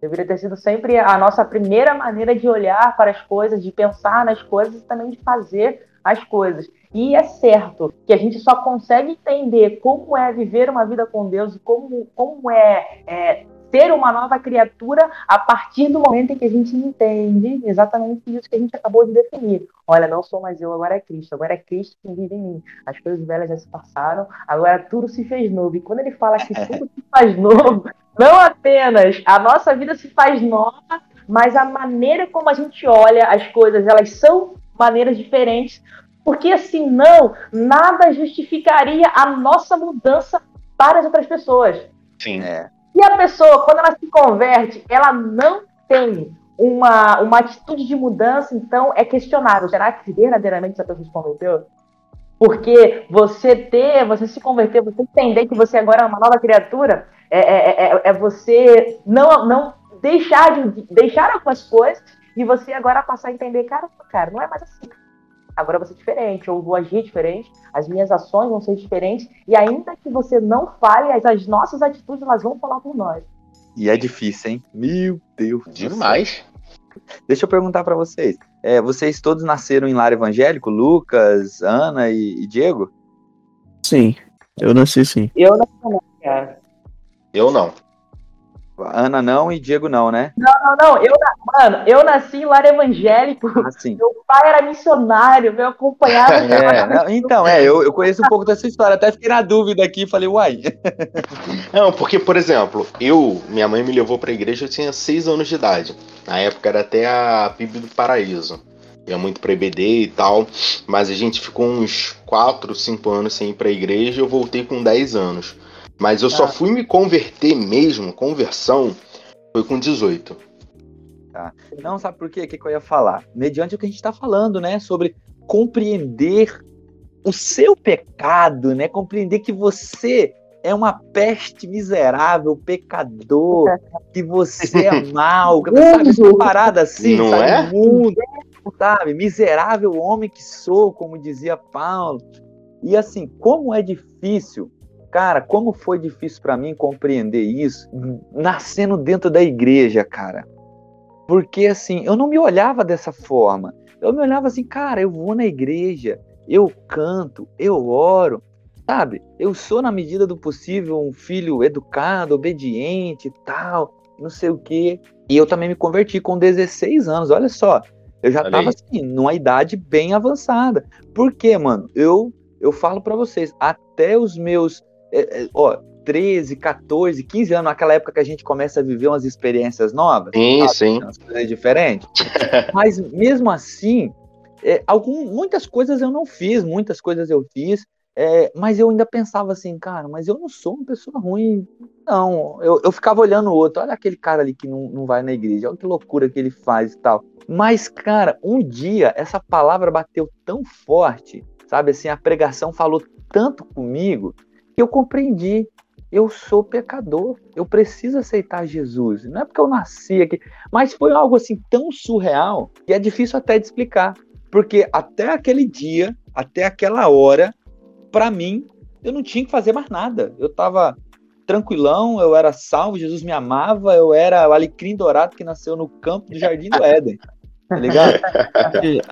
Deveria ter sido sempre a nossa primeira maneira de olhar para as coisas, de pensar nas coisas e também de fazer as coisas. E é certo que a gente só consegue entender como é viver uma vida com Deus, como é ser uma nova criatura, a partir do momento em que a gente entende exatamente isso que a gente acabou de definir. Olha, não sou mais eu, agora é Cristo que vive em mim. As coisas velhas já se passaram, agora tudo se fez novo. E quando ele fala que tudo se faz novo, não apenas a nossa vida se faz nova, mas a maneira como a gente olha as coisas, elas são maneiras diferentes, porque senão nada justificaria a nossa mudança para as outras pessoas. Sim, é. E a pessoa, quando ela se converte, ela não tem uma atitude de mudança, então é questionável. Será que verdadeiramente essa pessoa se converteu? Porque você se converter, você entender que você agora é uma nova criatura, é você não deixar algumas coisas e você agora passar a entender, cara, não é mais assim. Agora eu vou ser diferente, eu vou agir diferente, as minhas ações vão ser diferentes, e ainda que você não fale, as nossas atitudes elas vão falar por nós. E é difícil, hein? Meu Deus. Demais. Deixa eu perguntar pra vocês. Vocês todos nasceram em lar evangélico? Lucas, Ana e Diego? Sim, eu nasci sim. Eu não, cara. Eu não. Ana não e Diego não, né? Não. Eu nasci em lar evangélico. Assim. Meu pai era missionário, meu acompanhado. Eu conheço um pouco dessa história. Até fiquei na dúvida aqui e falei, uai. Não, porque, por exemplo, minha mãe me levou pra igreja, eu tinha 6 anos de idade. Na época era até a PIB do Paraíso. Ia muito pra EBD e tal. Mas a gente ficou uns 4, 5 anos sem ir pra igreja. Eu voltei com 10 anos. Mas eu só fui me converter mesmo, conversão, foi com 18. Tá. Não, sabe por quê? O que eu ia falar? Mediante o que a gente está falando, né? Sobre compreender o seu pecado, né? Compreender que você é uma peste miserável, pecador, que você é mal, sabe? Essa parada assim, não sabe? É? Mundo, sabe? Miserável homem que sou, como dizia Paulo. E assim, como é difícil... Cara, como foi difícil pra mim compreender isso nascendo dentro da igreja, cara. Porque, assim, eu não me olhava dessa forma. Eu me olhava assim, cara, eu vou na igreja, eu canto, eu oro, sabe? Eu sou, na medida do possível, um filho educado, obediente e tal, não sei o quê. E eu também me converti com 16 anos, olha só. Eu já tava, assim, numa idade bem avançada. Por quê, mano? Eu falo pra vocês, até os meus... 13, 14, 15 anos, naquela época que a gente começa a viver umas experiências novas, sim. Umas coisas diferentes. Mas mesmo assim, muitas coisas eu não fiz, muitas coisas eu fiz, mas eu ainda pensava assim, cara, mas eu não sou uma pessoa ruim, não. Eu ficava olhando o outro, olha aquele cara ali que não vai na igreja, olha que loucura que ele faz e tal. Mas, cara, um dia essa palavra bateu tão forte, sabe, assim, a pregação falou tanto comigo, eu compreendi, eu sou pecador, eu preciso aceitar Jesus, não é porque eu nasci aqui, mas foi algo assim tão surreal, que é difícil até de explicar, porque até aquele dia, até aquela hora, pra mim, eu não tinha que fazer mais nada, eu tava tranquilão, eu era salvo, Jesus me amava, eu era o alecrim dourado que nasceu no campo do Jardim do Éden, tá ligado?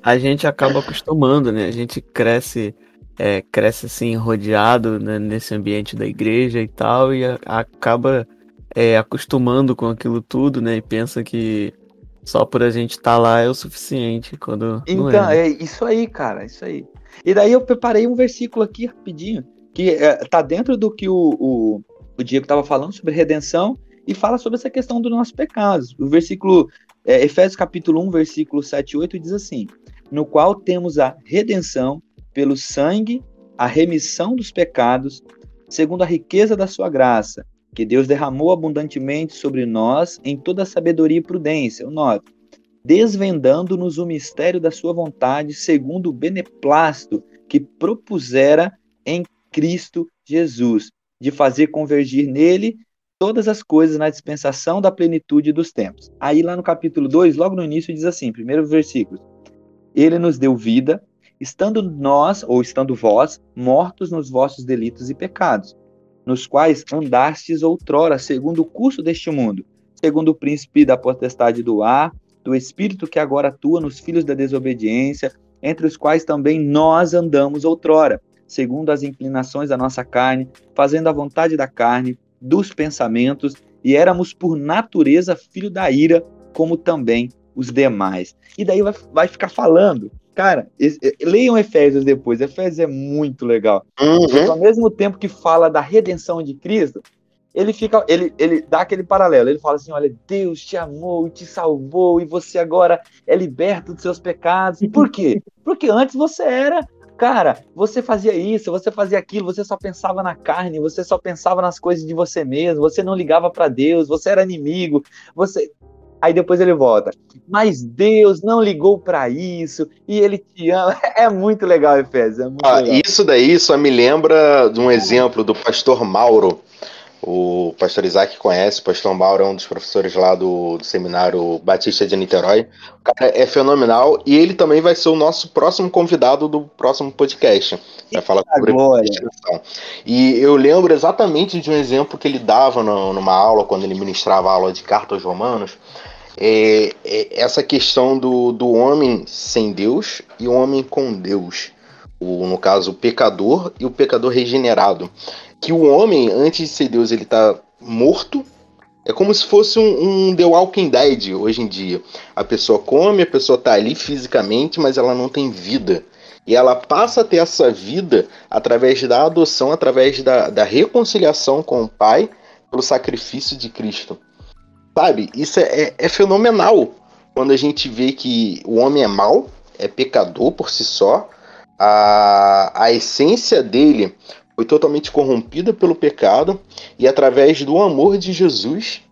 A gente acaba acostumando, né, a gente cresce assim, rodeado, né, nesse ambiente da igreja e tal, e acaba acostumando com aquilo tudo, né, e pensa que só por a gente estar lá é o suficiente, quando então, não é. É isso aí, cara, isso aí. E daí eu preparei um versículo aqui, rapidinho, que tá dentro do que o Diego estava falando sobre redenção, e fala sobre essa questão do nosso pecado. O versículo, Efésios capítulo 1, versículo 7 e 8, diz assim, no qual temos a redenção, pelo sangue, a remissão dos pecados, segundo a riqueza da sua graça, que Deus derramou abundantemente sobre nós em toda a sabedoria e prudência. O 9. Desvendando-nos o mistério da sua vontade, segundo o beneplácito que propusera em Cristo Jesus, de fazer convergir nele todas as coisas na dispensação da plenitude dos tempos. Aí lá no capítulo 2, logo no início, diz assim, primeiro versículo, ele nos deu vida, estando nós, ou estando vós, mortos nos vossos delitos e pecados, nos quais andastes outrora, segundo o curso deste mundo, segundo o príncipe da potestade do ar, do espírito que agora atua nos filhos da desobediência, entre os quais também nós andamos outrora, segundo as inclinações da nossa carne, fazendo a vontade da carne, dos pensamentos, e éramos por natureza filho da ira, como também os demais. E daí vai ficar falando... Cara, leiam Efésios depois. Efésios é muito legal. Uhum. Ao mesmo tempo que fala da redenção de Cristo, ele dá aquele paralelo. Ele fala assim, olha, Deus te amou e te salvou e você agora é liberto dos seus pecados. Por quê? Porque antes você era Cara, você fazia isso, você fazia aquilo, você só pensava na carne, você só pensava nas coisas de você mesmo, você não ligava para Deus, você era inimigo, você... Aí depois ele volta, mas Deus não ligou para isso, e ele te ama. É muito legal, Efésio. É muito legal. Isso daí só me lembra de um exemplo do pastor Mauro. O pastor Isaac conhece, o pastor Mauro é um dos professores lá do Seminário Batista de Niterói. O cara é fenomenal e ele também vai ser o nosso próximo convidado do próximo podcast. Vai falar sobre ministração. E eu lembro exatamente de um exemplo que ele dava numa aula, quando ele ministrava a aula de Carta aos Romanos, essa questão do homem sem Deus e o homem com Deus. No caso, o pecador e o pecador regenerado. Que o homem, antes de ser Deus, ele tá morto. É como se fosse um The Walking Dead hoje em dia. A pessoa come, a pessoa tá ali fisicamente, mas ela não tem vida. E ela passa a ter essa vida através da adoção, através da reconciliação com o Pai, pelo sacrifício de Cristo. Sabe, isso é fenomenal. Quando a gente vê que o homem é mau, é pecador por si só, a essência dele... foi totalmente corrompida pelo pecado, e através do amor de Jesus,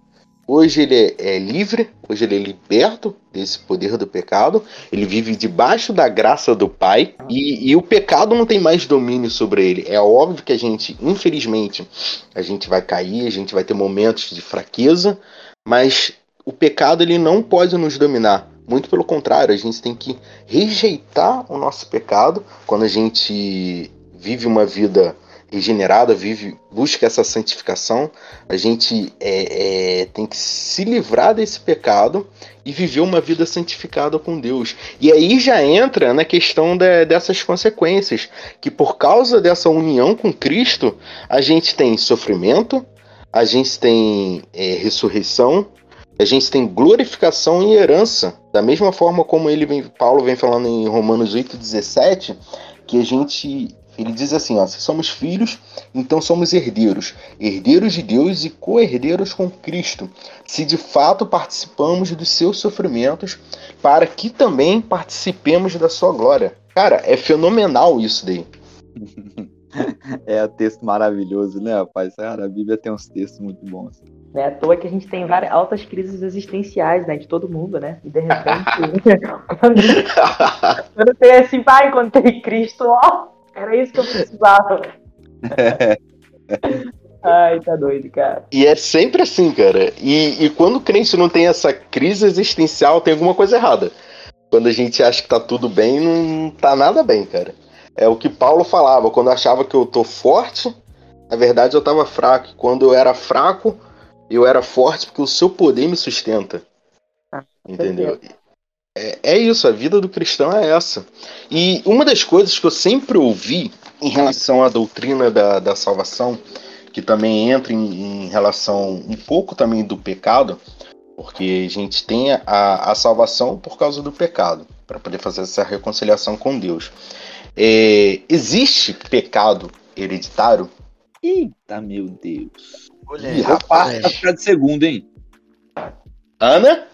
hoje ele é livre, hoje ele é liberto desse poder do pecado, ele vive debaixo da graça do Pai, e o pecado não tem mais domínio sobre ele. É óbvio que a gente, infelizmente, a gente vai cair, a gente vai ter momentos de fraqueza, mas o pecado ele não pode nos dominar. Muito pelo contrário, a gente tem que rejeitar o nosso pecado quando a gente vive uma vida regenerada, busca essa santificação. A gente tem que se livrar desse pecado e viver uma vida santificada com Deus. E aí já entra na questão dessas consequências, que por causa dessa união com Cristo, a gente tem sofrimento, a gente tem ressurreição, a gente tem glorificação e herança. Da mesma forma como Paulo vem falando em Romanos 8,17, que a gente... Ele diz assim, ó, se somos filhos, então somos herdeiros. Herdeiros de Deus e co-herdeiros com Cristo. Se de fato participamos dos seus sofrimentos, para que também participemos da sua glória. Cara, é fenomenal isso daí. É um texto maravilhoso, né, rapaz? Cara, a Bíblia tem uns textos muito bons. Não é à toa que a gente tem várias altas crises existenciais, né, de todo mundo, né? E de repente... quando tem assim, pai, encontrei Cristo, ó... Era isso que eu precisava. Ai, tá doido, cara. E é sempre assim, cara. E quando o crente não tem essa crise existencial, tem alguma coisa errada. Quando a gente acha que tá tudo bem, não tá nada bem, cara. É o que Paulo falava. Quando eu achava que eu tô forte, na verdade eu tava fraco. Quando eu era fraco, eu era forte porque o seu poder me sustenta. Ah, entendeu? É isso, a vida do cristão é essa. E uma das coisas que eu sempre ouvi em relação à doutrina da salvação, que também entra em relação um pouco também do pecado, porque a gente tem a salvação por causa do pecado, para poder fazer essa reconciliação com Deus. Existe pecado hereditário? Eita, meu Deus. Olha aí, rapaz, tá ficando de segundo, hein? Ana?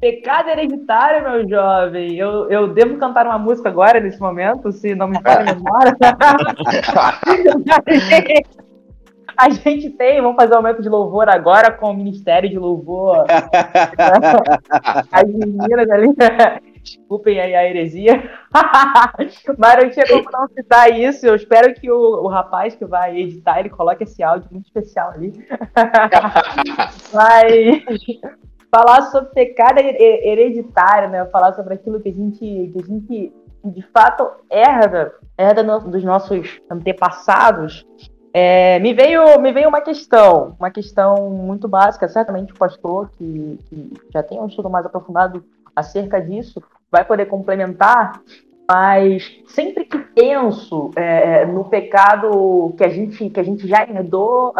Pecado hereditário, meu jovem. Eu devo cantar uma música agora, nesse momento, se não me falha a memória. A gente tem, vamos fazer um momento de louvor agora com o Ministério de Louvor. As meninas ali, desculpem aí a heresia. Mas não tinha como não citar isso. Eu espero que o rapaz que vai editar, ele coloque esse áudio muito especial ali. Mas falar sobre pecado hereditário, né? Falar sobre aquilo que a gente de fato herda dos nossos antepassados. Me veio uma questão muito básica. Certamente o pastor que já tem um estudo mais aprofundado acerca disso vai poder complementar, mas sempre que penso no pecado que a gente já herdou,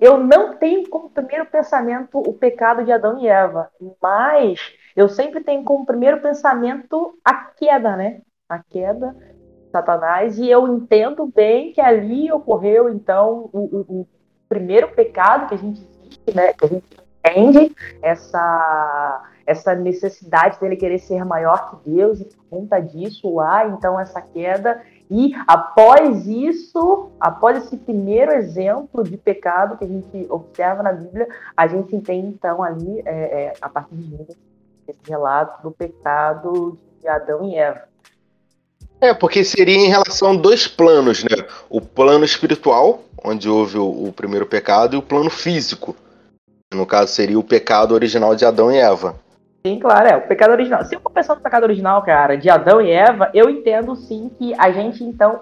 eu não tenho como primeiro pensamento o pecado de Adão e Eva, mas eu sempre tenho como primeiro pensamento a queda, né? A queda, Satanás, e eu entendo bem que ali ocorreu, então, o primeiro pecado que a gente existe, né? Que a gente entende essa... essa necessidade dele querer ser maior que Deus, e por conta disso há então essa queda. E após isso, após esse primeiro exemplo de pecado que a gente observa na Bíblia, a gente entende então ali, a partir de mim, esse relato do pecado de Adão e Eva. Porque seria em relação a dois planos, né? O plano espiritual, onde houve o primeiro pecado, e o plano físico. No caso, seria o pecado original de Adão e Eva. Sim, claro, o pecado original. Se eu for pensar no pecado original, cara, de Adão e Eva, eu entendo sim que a gente, então,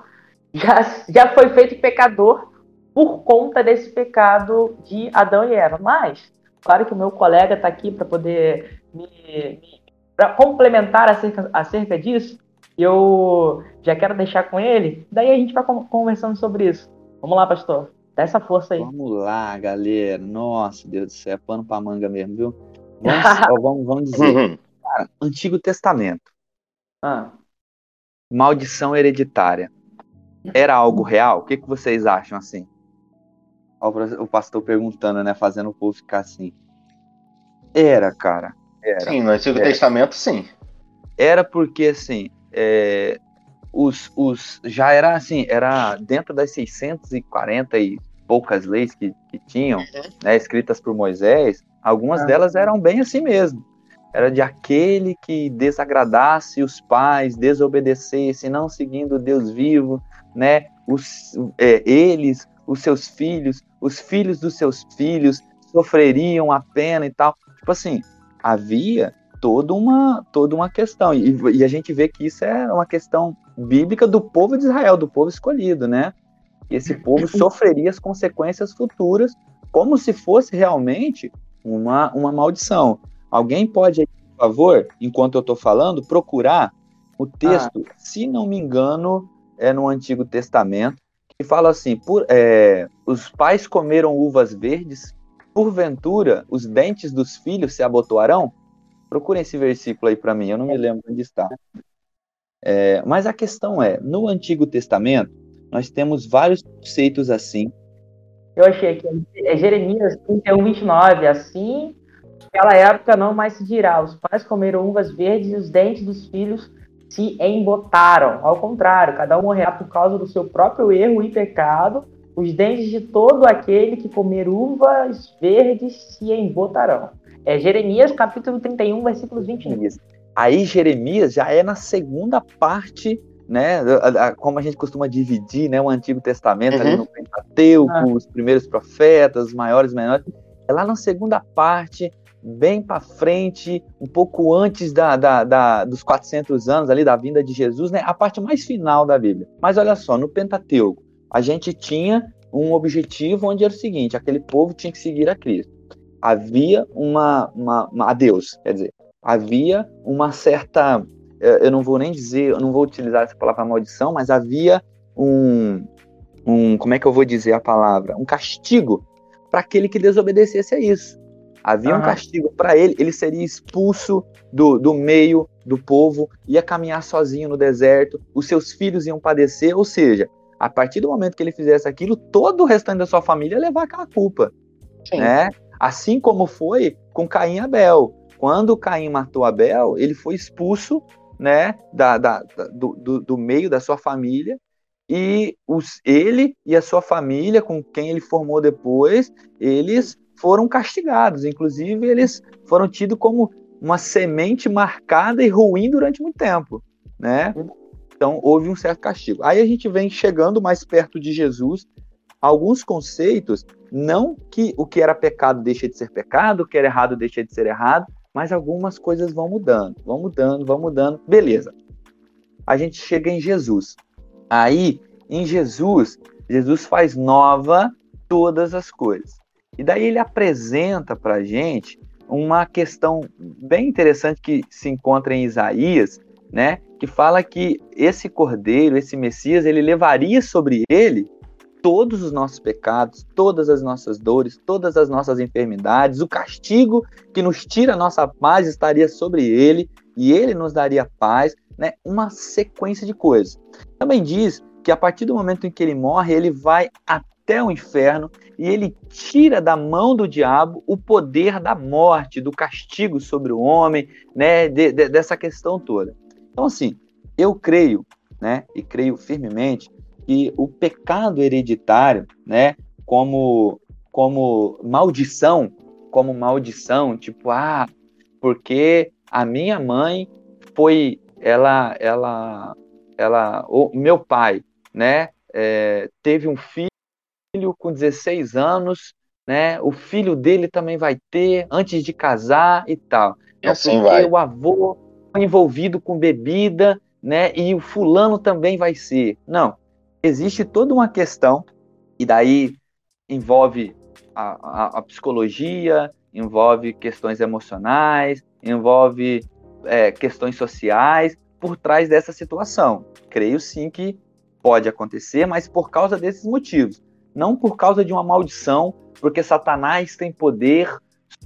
já foi feito pecador por conta desse pecado de Adão e Eva. Mas, claro que o meu colega está aqui para poder pra complementar acerca disso. Eu já quero deixar com ele, daí a gente vai conversando sobre isso. Vamos lá, pastor. Dá essa força aí. Vamos lá, galera. Nossa, Deus do céu, é pano pra manga mesmo, viu? Vamos dizer. Cara, Antigo Testamento. Maldição hereditária. Era algo real? O que que vocês acham, assim? O pastor perguntando, né? Fazendo o povo ficar assim. Era, cara. Era. Sim, no Antigo Testamento, sim. Era porque, assim... já era assim, era dentro das 640 e poucas leis que tinham, né, escritas por Moisés, algumas delas eram bem assim mesmo. Era de aquele que desagradasse os pais, desobedecesse, não seguindo Deus vivo, né, eles, os seus filhos, os filhos dos seus filhos, sofreriam a pena e tal. Tipo assim, havia... Toda uma questão, e a gente vê que isso é uma questão bíblica do povo de Israel, do povo escolhido, né? E esse povo sofreria as consequências futuras como se fosse realmente uma maldição. Alguém pode, por favor, enquanto eu estou falando, procurar o texto, se não me engano, é no Antigo Testamento, que fala assim, os pais comeram uvas verdes, porventura os dentes dos filhos se abotoarão? Procurem esse versículo aí para mim, eu não me lembro onde está. Mas a questão é, no Antigo Testamento, nós temos vários conceitos assim. Eu achei que é Jeremias 31:29, assim, naquela época não mais se dirá, os pais comeram uvas verdes e os dentes dos filhos se embotaram. Ao contrário, cada um morrerá por causa do seu próprio erro e pecado, os dentes de todo aquele que comer uvas verdes se embotarão. É Jeremias, capítulo 31, versículo 21. Aí Jeremias já é na segunda parte, né? Como a gente costuma dividir, né, o Antigo Testamento ali no Pentateuco, os primeiros profetas, os maiores, menores. É lá na segunda parte, bem para frente, um pouco antes dos 400 anos ali da vinda de Jesus, né? A parte mais final da Bíblia. Mas olha só, no Pentateuco, a gente tinha um objetivo onde era o seguinte, aquele povo tinha que seguir a Cristo. Havia a Deus, quer dizer, havia uma certa, eu não vou nem dizer, eu não vou utilizar essa palavra maldição, mas havia como é que eu vou dizer a palavra? Um castigo para aquele que desobedecesse a isso. Havia um castigo para ele seria expulso do meio do povo, ia caminhar sozinho no deserto, os seus filhos iam padecer, ou seja, a partir do momento que ele fizesse aquilo, todo o restante da sua família ia levar aquela culpa, sim, né? Assim como foi com Caim e Abel. Quando Caim matou Abel, ele foi expulso, né, do meio da sua família, e ele e a sua família, com quem ele formou depois, eles foram castigados. Inclusive, eles foram tidos como uma semente marcada e ruim durante muito tempo, né? Então, houve um certo castigo. Aí a gente vem chegando mais perto de Jesus, alguns conceitos, não que o que era pecado deixa de ser pecado, o que era errado deixa de ser errado, mas algumas coisas vão mudando, beleza. A gente chega em Jesus. Aí, em Jesus faz nova todas as coisas. E daí ele apresenta pra gente uma questão bem interessante que se encontra em Isaías, né, que fala que esse Cordeiro, esse Messias, ele levaria sobre ele todos os nossos pecados, todas as nossas dores, todas as nossas enfermidades, o castigo que nos tira a nossa paz estaria sobre ele, e ele nos daria paz, né? Uma sequência de coisas. Também diz que a partir do momento em que ele morre, ele vai até o inferno, e ele tira da mão do diabo o poder da morte, do castigo sobre o homem, né, dessa questão toda. Então, assim, eu creio, né, e creio firmemente, que o pecado hereditário, né, como maldição, tipo, porque a minha mãe foi, o meu pai, né, teve um filho com 16 anos, né, o filho dele também vai ter antes de casar e tal. É assim, vai. O avô foi envolvido com bebida, né, e o fulano também vai ser. Não, existe toda uma questão, e daí envolve a psicologia, envolve questões emocionais, envolve questões sociais por trás dessa situação. Creio sim que pode acontecer, mas por causa desses motivos. Não por causa de uma maldição, porque Satanás tem poder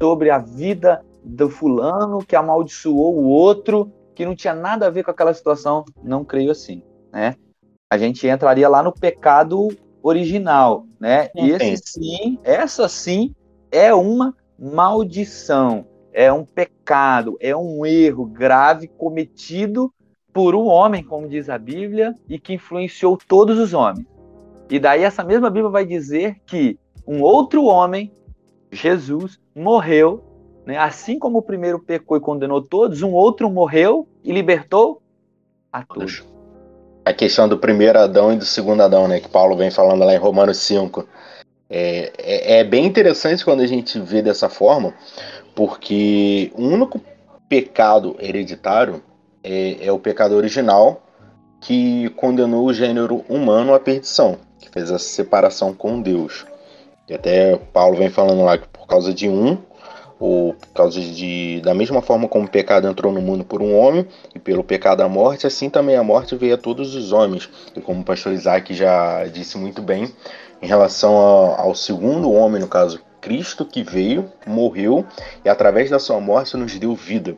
sobre a vida do fulano que amaldiçoou o outro, que não tinha nada a ver com aquela situação. Não creio assim, né? A gente entraria lá no pecado original, né? E essa sim é uma maldição, é um pecado, é um erro grave cometido por um homem, como diz a Bíblia, e que influenciou todos os homens. E daí essa mesma Bíblia vai dizer que um outro homem, Jesus, morreu, né? Assim como o primeiro pecou e condenou todos, um outro morreu e libertou a todos. A questão do primeiro Adão e do segundo Adão, né, que Paulo vem falando lá em Romanos 5. É bem interessante quando a gente vê dessa forma, porque o único pecado hereditário é o pecado original, que condenou o gênero humano à perdição, que fez a separação com Deus. E até Paulo vem falando lá que por causa de um, ou por causa de... Da mesma forma como o pecado entrou no mundo por um homem, e pelo pecado a morte, assim também a morte veio a todos os homens. E como o pastor Isaac já disse muito bem, em relação ao segundo homem, no caso, Cristo, que veio, morreu, e através da sua morte nos deu vida.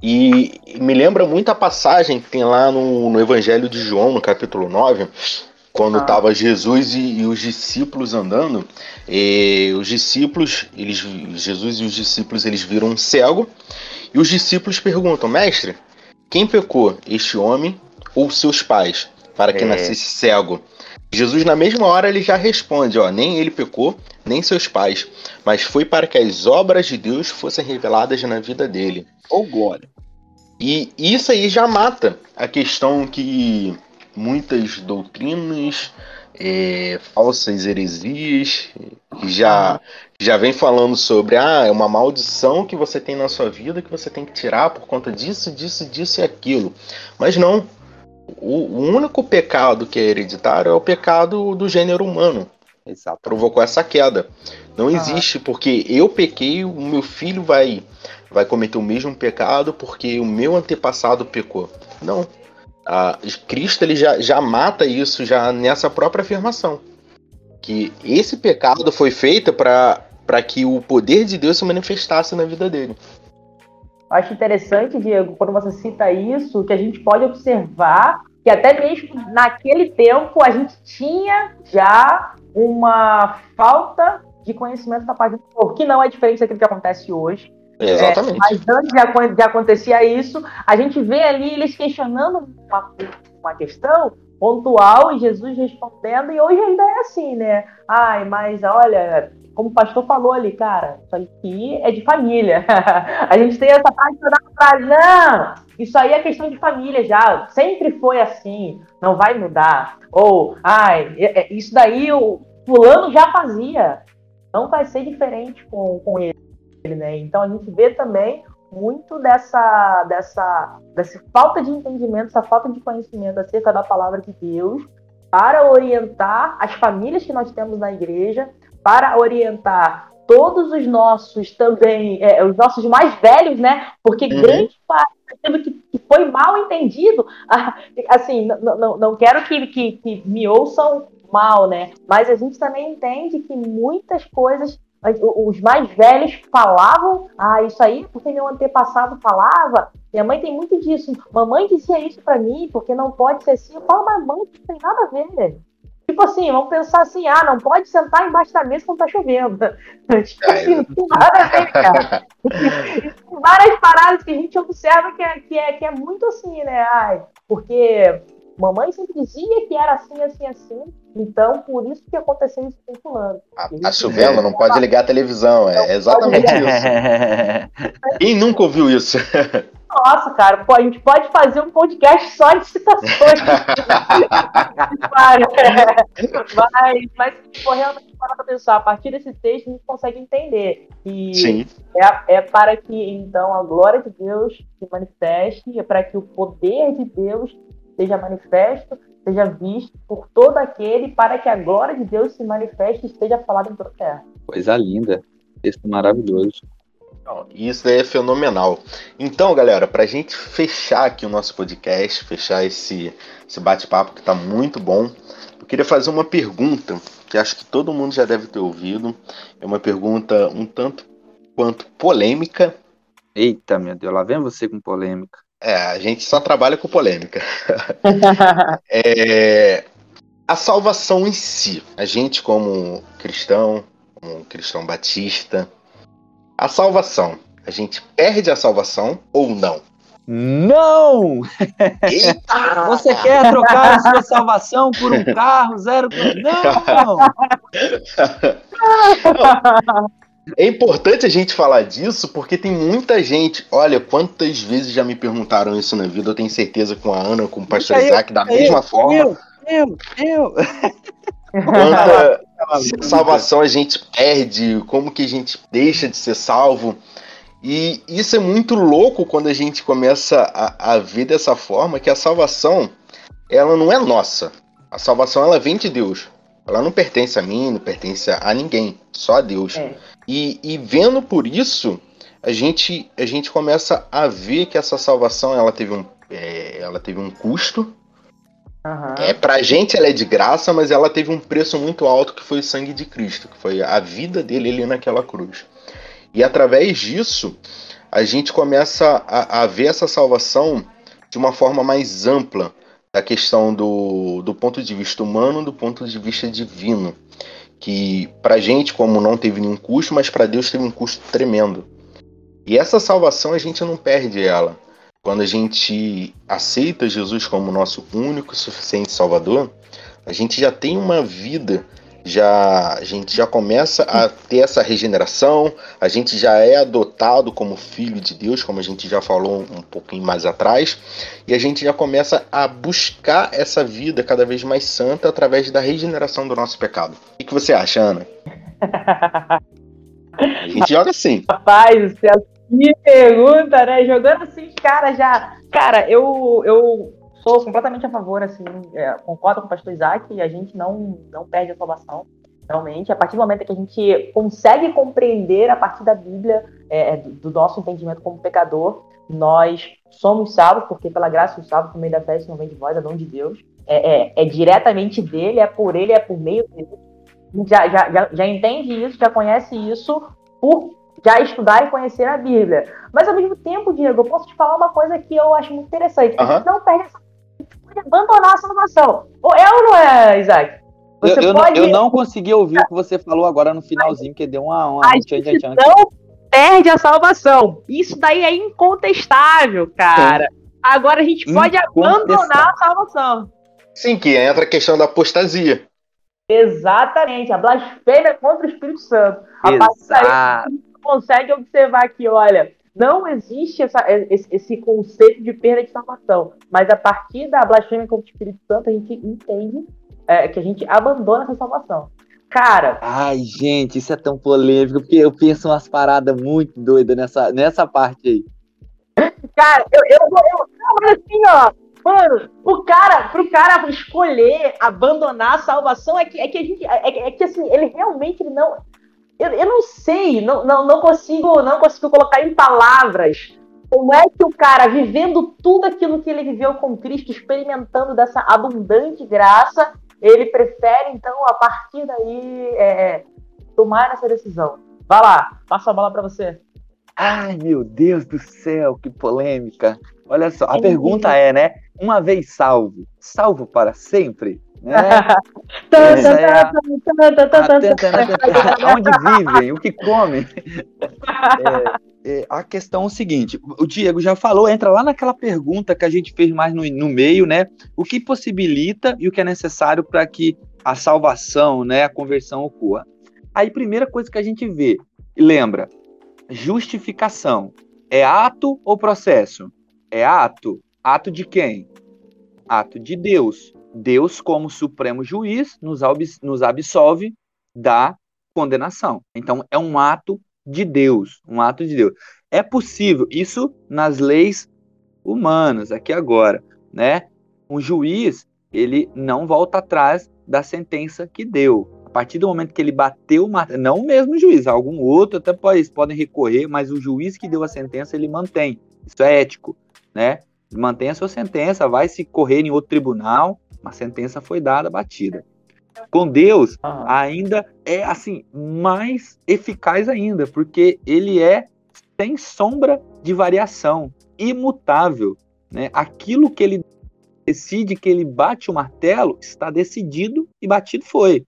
E me lembra muito a passagem que tem lá no Evangelho de João, no capítulo 9, quando estava Jesus e os discípulos andando. Jesus e os discípulos, eles viram um cego, e os discípulos perguntam: mestre, quem pecou, este homem ou seus pais, para que nascesse cego? Jesus, na mesma hora, ele já responde: nem ele pecou, nem seus pais, mas foi para que as obras de Deus fossem reveladas na vida dele. Oh, glória! E isso aí já mata a questão que muitas doutrinas, falsas heresias, já vem falando sobre: é uma maldição que você tem na sua vida, que você tem que tirar por conta disso, disso, disso e aquilo. Mas não. O único pecado que é hereditário é o pecado do gênero humano. Exato. Provocou essa queda. Não existe, porque eu pequei, o meu filho vai cometer o mesmo pecado porque o meu antepassado pecou. Não. Cristo ele já mata isso já nessa própria afirmação. Que esse pecado foi feito para que o poder de Deus se manifestasse na vida dele. Acho interessante, Diego, quando você cita isso, que a gente pode observar que até mesmo naquele tempo a gente tinha já uma falta de conhecimento da parte do povo, que não é diferente daquilo que acontece hoje. Exatamente. Mas antes de acontecer isso, a gente vê ali eles questionando uma questão pontual e Jesus respondendo, e hoje ainda é assim, né? Mas olha... Como o pastor falou ali, cara, isso aqui é de família. A gente tem essa prática da frase: não, isso aí é questão de família já, sempre foi assim, não vai mudar. Ou, isso daí o fulano já fazia, não vai ser diferente com ele, né? Então a gente vê também muito dessa falta de entendimento, essa falta de conhecimento acerca da palavra de Deus, para orientar as famílias que nós temos na igreja, para orientar todos os nossos também, os nossos mais velhos, né? Porque grande parte daquilo que foi mal entendido, assim, não quero que me ouçam mal, né? Mas a gente também entende que muitas coisas, os mais velhos falavam, isso aí porque meu antepassado falava, minha mãe tem muito disso, mamãe dizia isso pra mim, porque não pode ser assim. Eu falo, mas mãe, não tem nada a ver, né? tipo assim, vamos pensar assim, ah, não pode sentar embaixo da mesa quando tá chovendo. Tipo assim, tem nada a ver, cara. Tem várias paradas que a gente observa que é muito assim, né? Ai, porque mamãe sempre dizia que era assim, assim, assim, então por isso que aconteceu isso com fulano. Tá chovendo, não pode ligar a televisão, é exatamente isso. Quem nunca ouviu isso? Nossa, cara, pô, a gente pode fazer um podcast só de citações. mas pô, realmente, para pensar, a partir desse texto a gente consegue entender que sim. É para que, então, a glória de Deus se manifeste, é para que o poder de Deus seja manifesto, seja visto por todo aquele, para que a glória de Deus se manifeste e esteja falada em toda a terra. Coisa linda, texto maravilhoso. Isso é fenomenal. Então, galera, para a gente fechar aqui o nosso podcast, fechar esse bate-papo que está muito bom, eu queria fazer uma pergunta que acho que todo mundo já deve ter ouvido. É uma pergunta um tanto quanto polêmica. Eita, meu Deus, lá vem você com polêmica. É, a gente só trabalha com polêmica. A salvação em si, a gente como cristão batista... A salvação, a gente perde a salvação ou não? Não! Eita! Você quer trocar a sua salvação por um carro, Não! É importante a gente falar disso porque tem muita gente, olha, quantas vezes já me perguntaram isso na vida, eu tenho certeza com a Ana, com o pastor Isaac, da mesma forma. Eu! Quanta salvação a gente perde, como que a gente deixa de ser salvo, e isso é muito louco quando a gente começa a ver dessa forma, que a salvação, ela não é nossa, a salvação ela vem de Deus, ela não pertence a mim, não pertence a ninguém, só a Deus, e vendo por isso, a gente começa a ver que essa salvação ela teve um custo. Pra gente ela é de graça, mas ela teve um preço muito alto, que foi o sangue de Cristo, que foi a vida dele ali naquela cruz. E através disso, a gente começa a ver essa salvação de uma forma mais ampla, da questão do ponto de vista humano, do ponto de vista divino. Que pra gente, como não teve nenhum custo, mas pra Deus teve um custo tremendo. E essa salvação a gente não perde ela. Quando a gente aceita Jesus como nosso único e suficiente Salvador, a gente já tem uma vida, a gente já começa a ter essa regeneração, a gente já é adotado como filho de Deus, como a gente já falou um pouquinho mais atrás, e a gente já começa a buscar essa vida cada vez mais santa através da regeneração do nosso pecado. O que você acha, Ana? A gente joga assim. Rapaz, o céu. Me pergunta, né? Jogando assim, cara, já... Cara, eu sou completamente a favor, assim, concordo com o pastor Isaac, e a gente não perde a salvação, realmente. A partir do momento que a gente consegue compreender, a partir da Bíblia, do nosso entendimento como pecador, nós somos salvos, porque pela graça o salvo por meio da fé, isso não vem de vós, é dom de Deus. É diretamente dele, é por ele, é por meio dele. Já entende isso, já conhece isso por... já estudar e conhecer a Bíblia. Mas, ao mesmo tempo, Diego, eu posso te falar uma coisa que eu acho muito interessante. A gente não perde a salvação. A gente pode abandonar a salvação. Ou é ou não é, Isaac? Você pode... eu não consegui ouvir o que você falou agora no finalzinho, porque deu uma... A gente não perde a salvação. Isso daí é incontestável, cara. Agora a gente pode abandonar a salvação. Sim, que entra a questão da apostasia. Exatamente. A blasfêmia contra o Espírito Santo. Exato. Consegue observar que, olha, não existe esse conceito de perda de salvação, mas a partir da blasfêmia contra o Espírito Santo a gente entende que a gente abandona essa salvação. Cara... Ai, gente, isso é tão polêmico, porque eu penso umas paradas muito doidas nessa parte aí. Cara, eu assim, ó, mano, pro cara escolher abandonar a salvação é que a gente... É que assim, ele realmente não... Eu não sei, não consigo colocar em palavras como é que o cara, vivendo tudo aquilo que ele viveu com Cristo, experimentando dessa abundante graça, ele prefere, então, a partir daí, tomar essa decisão. Vai lá, passo a bola para você. Ai, meu Deus do céu, que polêmica. Olha só, a pergunta é, né? Uma vez salvo para sempre? Onde vivem, o que comem. A questão é o seguinte, o Diego já falou, entra lá naquela pergunta que a gente fez mais no meio, né? O que possibilita e o que é necessário para que a salvação, né, a conversão ocorra. Aí, primeira coisa que a gente vê, lembra, justificação é ato ou processo? É ato. Ato de quem? Ato de Deus. Deus, como supremo juiz, nos absolve da condenação. Então, é um ato de Deus, um ato de Deus. É possível, isso nas leis humanas, aqui agora, né? Um juiz, ele não volta atrás da sentença que deu. A partir do momento que ele bateu, não o mesmo juiz, algum outro, até podem recorrer, mas o juiz que deu a sentença, ele mantém. Isso é ético, né? Mantém a sua sentença, vai se correr em outro tribunal, uma sentença foi dada, batida. Com Deus, ainda é assim, mais eficaz ainda, porque ele é sem sombra de variação, imutável, né? Aquilo que ele decide, que ele bate o martelo, está decidido e batido foi.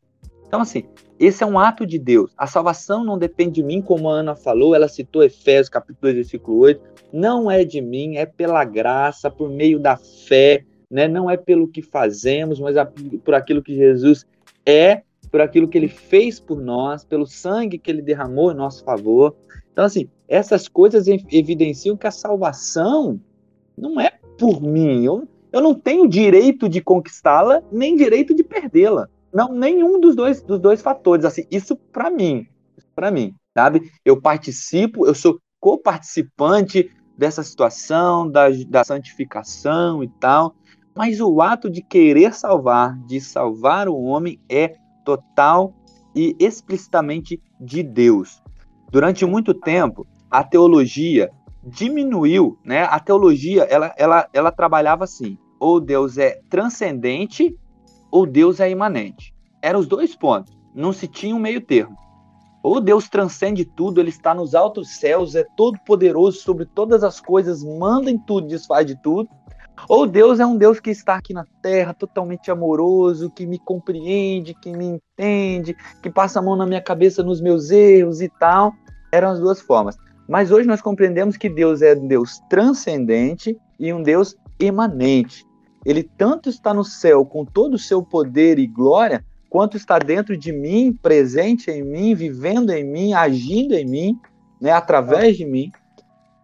Então, assim, esse é um ato de Deus. A salvação não depende de mim, como a Ana falou, ela citou Efésios, capítulo 2, versículo 8, não é de mim, é pela graça, por meio da fé, né? Não é pelo que fazemos, mas por aquilo que Jesus é, por aquilo que ele fez por nós, pelo sangue que ele derramou em nosso favor. Então, assim, essas coisas evidenciam que a salvação não é por mim. Eu não tenho direito de conquistá-la, nem direito de perdê-la. Não, nenhum dos dois fatores. Assim, isso para mim, sabe? Eu participo, eu sou coparticipante dessa situação, da santificação e tal, mas o ato de querer salvar, de salvar o homem, é total e explicitamente de Deus. Durante muito tempo, a teologia diminuiu, né? A teologia, ela trabalhava assim, ou Deus é transcendente, ou Deus é imanente. Eram os dois pontos, não se tinha um meio termo. Ou Deus transcende tudo, ele está nos altos céus, é todo poderoso sobre todas as coisas, manda em tudo, desfaz de tudo. Ou Deus é um Deus que está aqui na terra, totalmente amoroso, que me compreende, que me entende, que passa a mão na minha cabeça nos meus erros e tal. Eram as duas formas. Mas hoje nós compreendemos que Deus é um Deus transcendente e um Deus imanente. Ele tanto está no céu com todo o seu poder e glória, quanto está dentro de mim, presente em mim, vivendo em mim, agindo em mim, né, através de mim.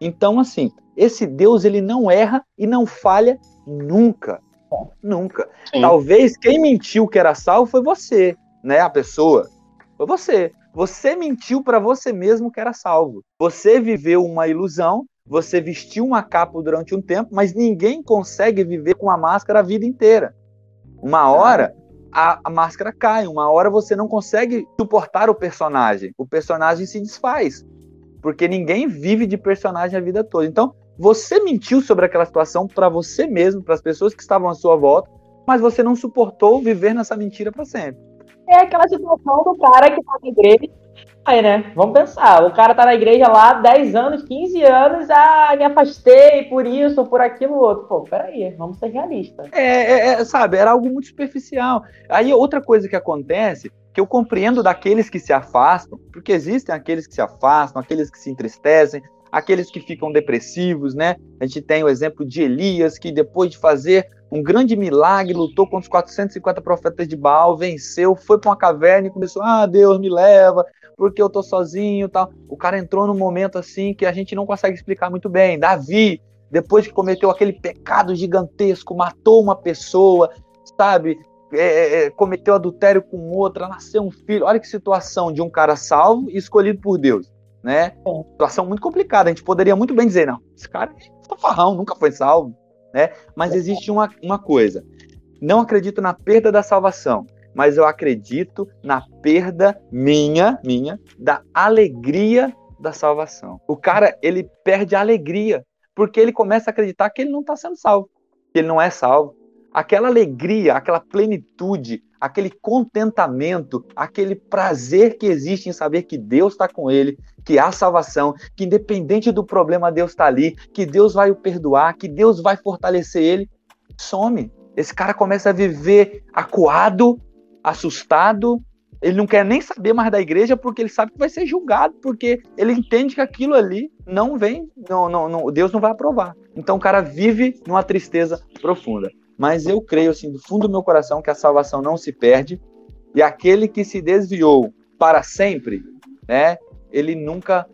Então, assim, esse Deus, ele não erra e não falha nunca. Nunca. Sim. Talvez quem mentiu que era salvo foi você, né, a pessoa. Foi você. Você mentiu para você mesmo que era salvo. Você viveu uma ilusão, você vestiu uma capa durante um tempo, mas ninguém consegue viver com a máscara a vida inteira. Uma hora a máscara cai, uma hora você não consegue suportar o personagem se desfaz. Porque ninguém vive de personagem a vida toda. Então, você mentiu sobre aquela situação para você mesmo, para as pessoas que estavam à sua volta, mas você não suportou viver nessa mentira para sempre. É aquela situação do cara que tá na igreja. Aí, né? Vamos pensar. O cara tá na igreja lá 10 anos, 15 anos, me afastei por isso, por aquilo, outro. Pô, peraí, vamos ser realistas. Sabe, era algo muito superficial. Aí, outra coisa que acontece, que eu compreendo daqueles que se afastam, porque existem aqueles que se afastam, aqueles que se entristecem, aqueles que ficam depressivos, né? A gente tem o exemplo de Elias, que depois de fazer um grande milagre, lutou contra os 450 profetas de Baal, venceu, foi para uma caverna e começou, Deus me leva, porque eu tô sozinho e tal. O cara entrou num momento assim que a gente não consegue explicar muito bem. Davi, depois que cometeu aquele pecado gigantesco, matou uma pessoa, sabe? Cometeu adultério com outra, nasceu um filho. Olha que situação de um cara salvo e escolhido por Deus, né? Uma situação muito complicada. A gente poderia muito bem dizer, não, esse cara é fanfarrão, nunca foi salvo, né? Mas existe uma coisa. Não acredito na perda da salvação, mas eu acredito na perda minha, da alegria da salvação. O cara, ele perde a alegria, porque ele começa a acreditar que ele não está sendo salvo, que ele não é salvo. Aquela alegria, aquela plenitude, aquele contentamento, aquele prazer que existe em saber que Deus está com ele, que há salvação, que independente do problema Deus está ali, que Deus vai o perdoar, que Deus vai fortalecer ele, some. Esse cara começa a viver acuado, assustado, ele não quer nem saber mais da igreja porque ele sabe que vai ser julgado, porque ele entende que aquilo ali não vem, não, Deus não vai aprovar. Então o cara vive numa tristeza profunda. Mas eu creio, assim, do fundo do meu coração, que a salvação não se perde, e aquele que se desviou para sempre, né, ele nunca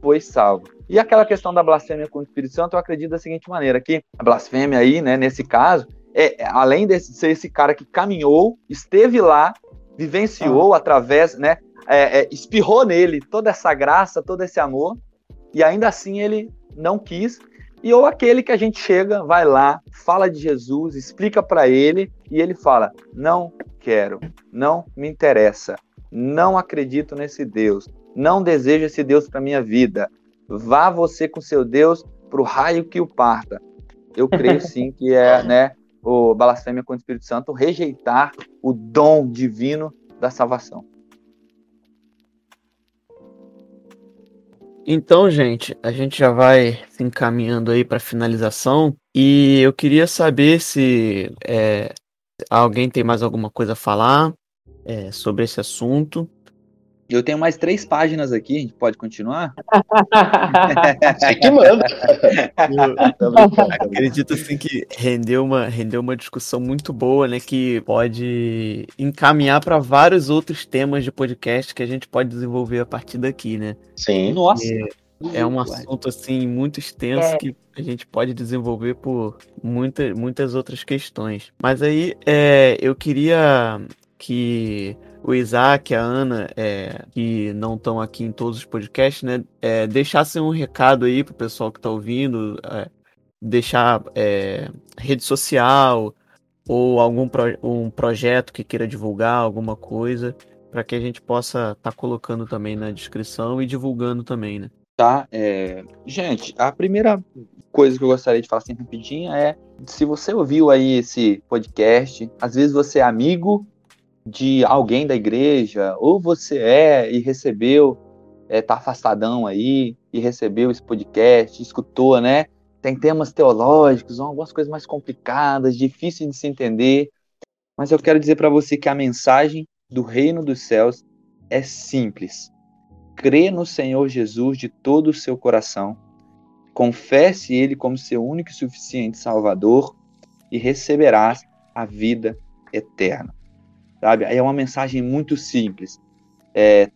foi salvo. E aquela questão da blasfêmia com o Espírito Santo, eu acredito da seguinte maneira, que a blasfêmia aí, né, nesse caso, é, além de ser esse cara que caminhou, esteve lá, vivenciou através, né, espirrou nele toda essa graça, todo esse amor, e ainda assim ele não quis. E ou aquele que a gente chega, vai lá, fala de Jesus, explica para ele, e ele fala, não quero, não me interessa, não acredito nesse Deus, não desejo esse Deus para minha vida, vá você com seu Deus pro raio que o parta. Eu creio sim que é, né, o blasfêmia contra o Espírito Santo, rejeitar o dom divino da salvação. Então, gente, a gente já vai se encaminhando aí para a finalização, e eu queria saber se alguém tem mais alguma coisa a falar sobre esse assunto. Eu tenho mais 3 páginas aqui, a gente pode continuar? Você que manda. Acredito assim, que rendeu uma discussão muito boa, né, que pode encaminhar para vários outros temas de podcast que a gente pode desenvolver a partir daqui, né? Sim. Nossa. É um assunto assim, muito extenso, que a gente pode desenvolver por muitas outras questões. Mas aí eu queria que o Isaac, a Ana, que não estão aqui em todos os podcasts, né, deixassem um recado aí pro pessoal que está ouvindo, deixar rede social ou algum projeto que queira divulgar, alguma coisa, para que a gente possa estar colocando também na descrição e divulgando também, né? Tá, gente, a primeira coisa que eu gostaria de falar assim rapidinho é, se você ouviu aí esse podcast, às vezes você é amigo de alguém da igreja, ou você e recebeu, tá afastadão aí, e recebeu esse podcast, escutou, né? Tem temas teológicos, algumas coisas mais complicadas, difíceis de se entender, mas eu quero dizer para você que a mensagem do reino dos céus é simples. Crê no Senhor Jesus de todo o seu coração, confesse Ele como seu único e suficiente Salvador, e receberás a vida eterna. Sabe? É uma mensagem muito simples.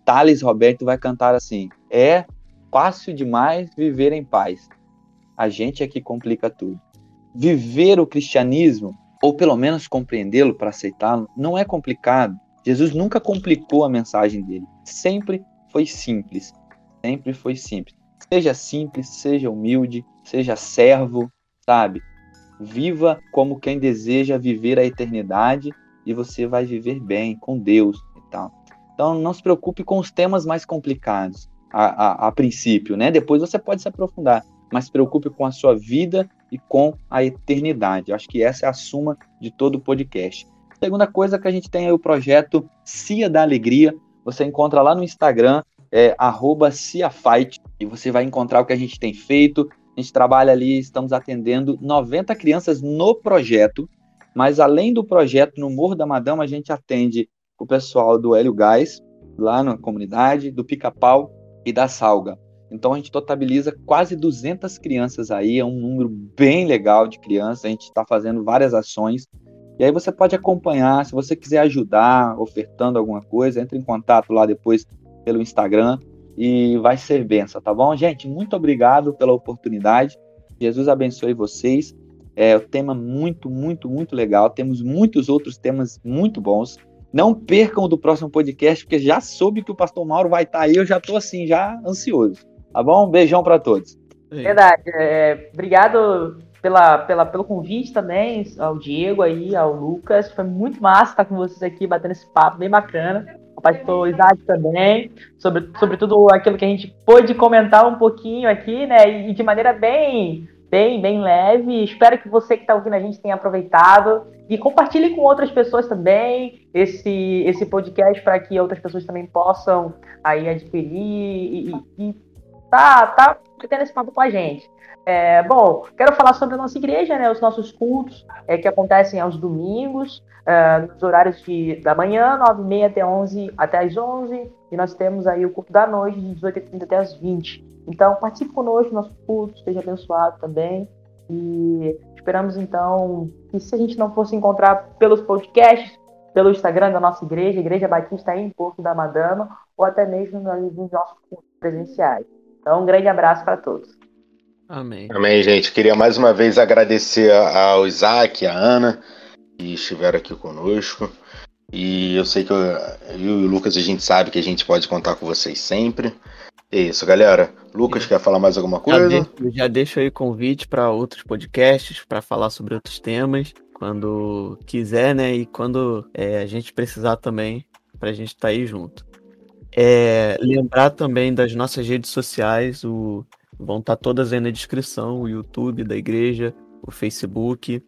Thales Roberto vai cantar assim: é fácil demais viver em paz. A gente é que complica tudo. Viver o cristianismo, ou pelo menos compreendê-lo para aceitá-lo, não é complicado. Jesus nunca complicou a mensagem dele. Sempre foi simples. Sempre foi simples. Seja simples, seja humilde, seja servo, sabe? Viva como quem deseja viver a eternidade, e você vai viver bem com Deus e tal. Então não se preocupe com os temas mais complicados a princípio, né? Depois você pode se aprofundar, mas se preocupe com a sua vida e com a eternidade. Eu acho que essa é a suma de todo o podcast. Segunda coisa que a gente tem é o projeto Cia da Alegria. Você encontra lá no Instagram, @ciafight, e você vai encontrar o que a gente tem feito. A gente trabalha ali, estamos atendendo 90 crianças no projeto. Mas além do projeto no Morro da Madama, a gente atende o pessoal do Hélio Gás, lá na comunidade, do Pica-Pau e da Salga. Então a gente totaliza quase 200 crianças aí, é um número bem legal de crianças, a gente está fazendo várias ações. E aí você pode acompanhar, se você quiser ajudar, ofertando alguma coisa, entre em contato lá depois pelo Instagram e vai ser benção, tá bom? Gente, muito obrigado pela oportunidade, Jesus abençoe vocês. É um tema muito, muito, muito legal. Temos muitos outros temas muito bons. Não percam do próximo podcast, porque já soube que o pastor Mauro vai estar aí. Eu já estou assim, já ansioso. Tá bom? Um beijão para todos. Verdade. Obrigado pelo convite também ao Diego aí, ao Lucas. Foi muito massa estar com vocês aqui, batendo esse papo bem bacana. O pastor Isaac também, sobre tudo aquilo que a gente pôde comentar um pouquinho aqui, né? E de maneira bem leve. Espero que você que está ouvindo a gente tenha aproveitado e compartilhe com outras pessoas também esse podcast, para que outras pessoas também possam aí adquirir e tá tendo esse papo com a gente. Bom, quero falar sobre a nossa igreja, né, os nossos cultos que acontecem aos domingos, nos horários da manhã, 9h30 até as 11h, e nós temos aí o culto da noite, de 18h30 até as 20h. Então, participe conosco do nosso culto, seja abençoado também, e esperamos então que, se a gente não fosse encontrar pelos podcasts, pelo Instagram da nossa igreja, Igreja Batista em Porto da Madama, ou até mesmo nos nossos cultos presenciais. Então, um grande abraço para todos. Amém. Amém, gente. Queria mais uma vez agradecer ao Isaac e à Ana, que estiveram aqui conosco. E eu sei que eu e o Lucas, a gente sabe que a gente pode contar com vocês sempre. É isso, galera. Lucas, quer falar mais alguma coisa? Já deixo aí convite para outros podcasts, para falar sobre outros temas, quando quiser, né? E quando a gente precisar também, para a gente estar aí junto. Lembrar também das nossas redes sociais, vão estar todas aí na descrição, o YouTube da igreja, o Facebook,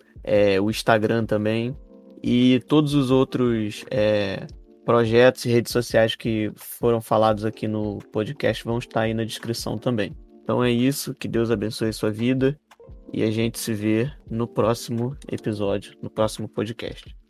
o Instagram também, e todos os outros projetos e redes sociais que foram falados aqui no podcast vão estar aí na descrição também. Então é isso, que Deus abençoe a sua vida, e a gente se vê no próximo episódio, no próximo podcast.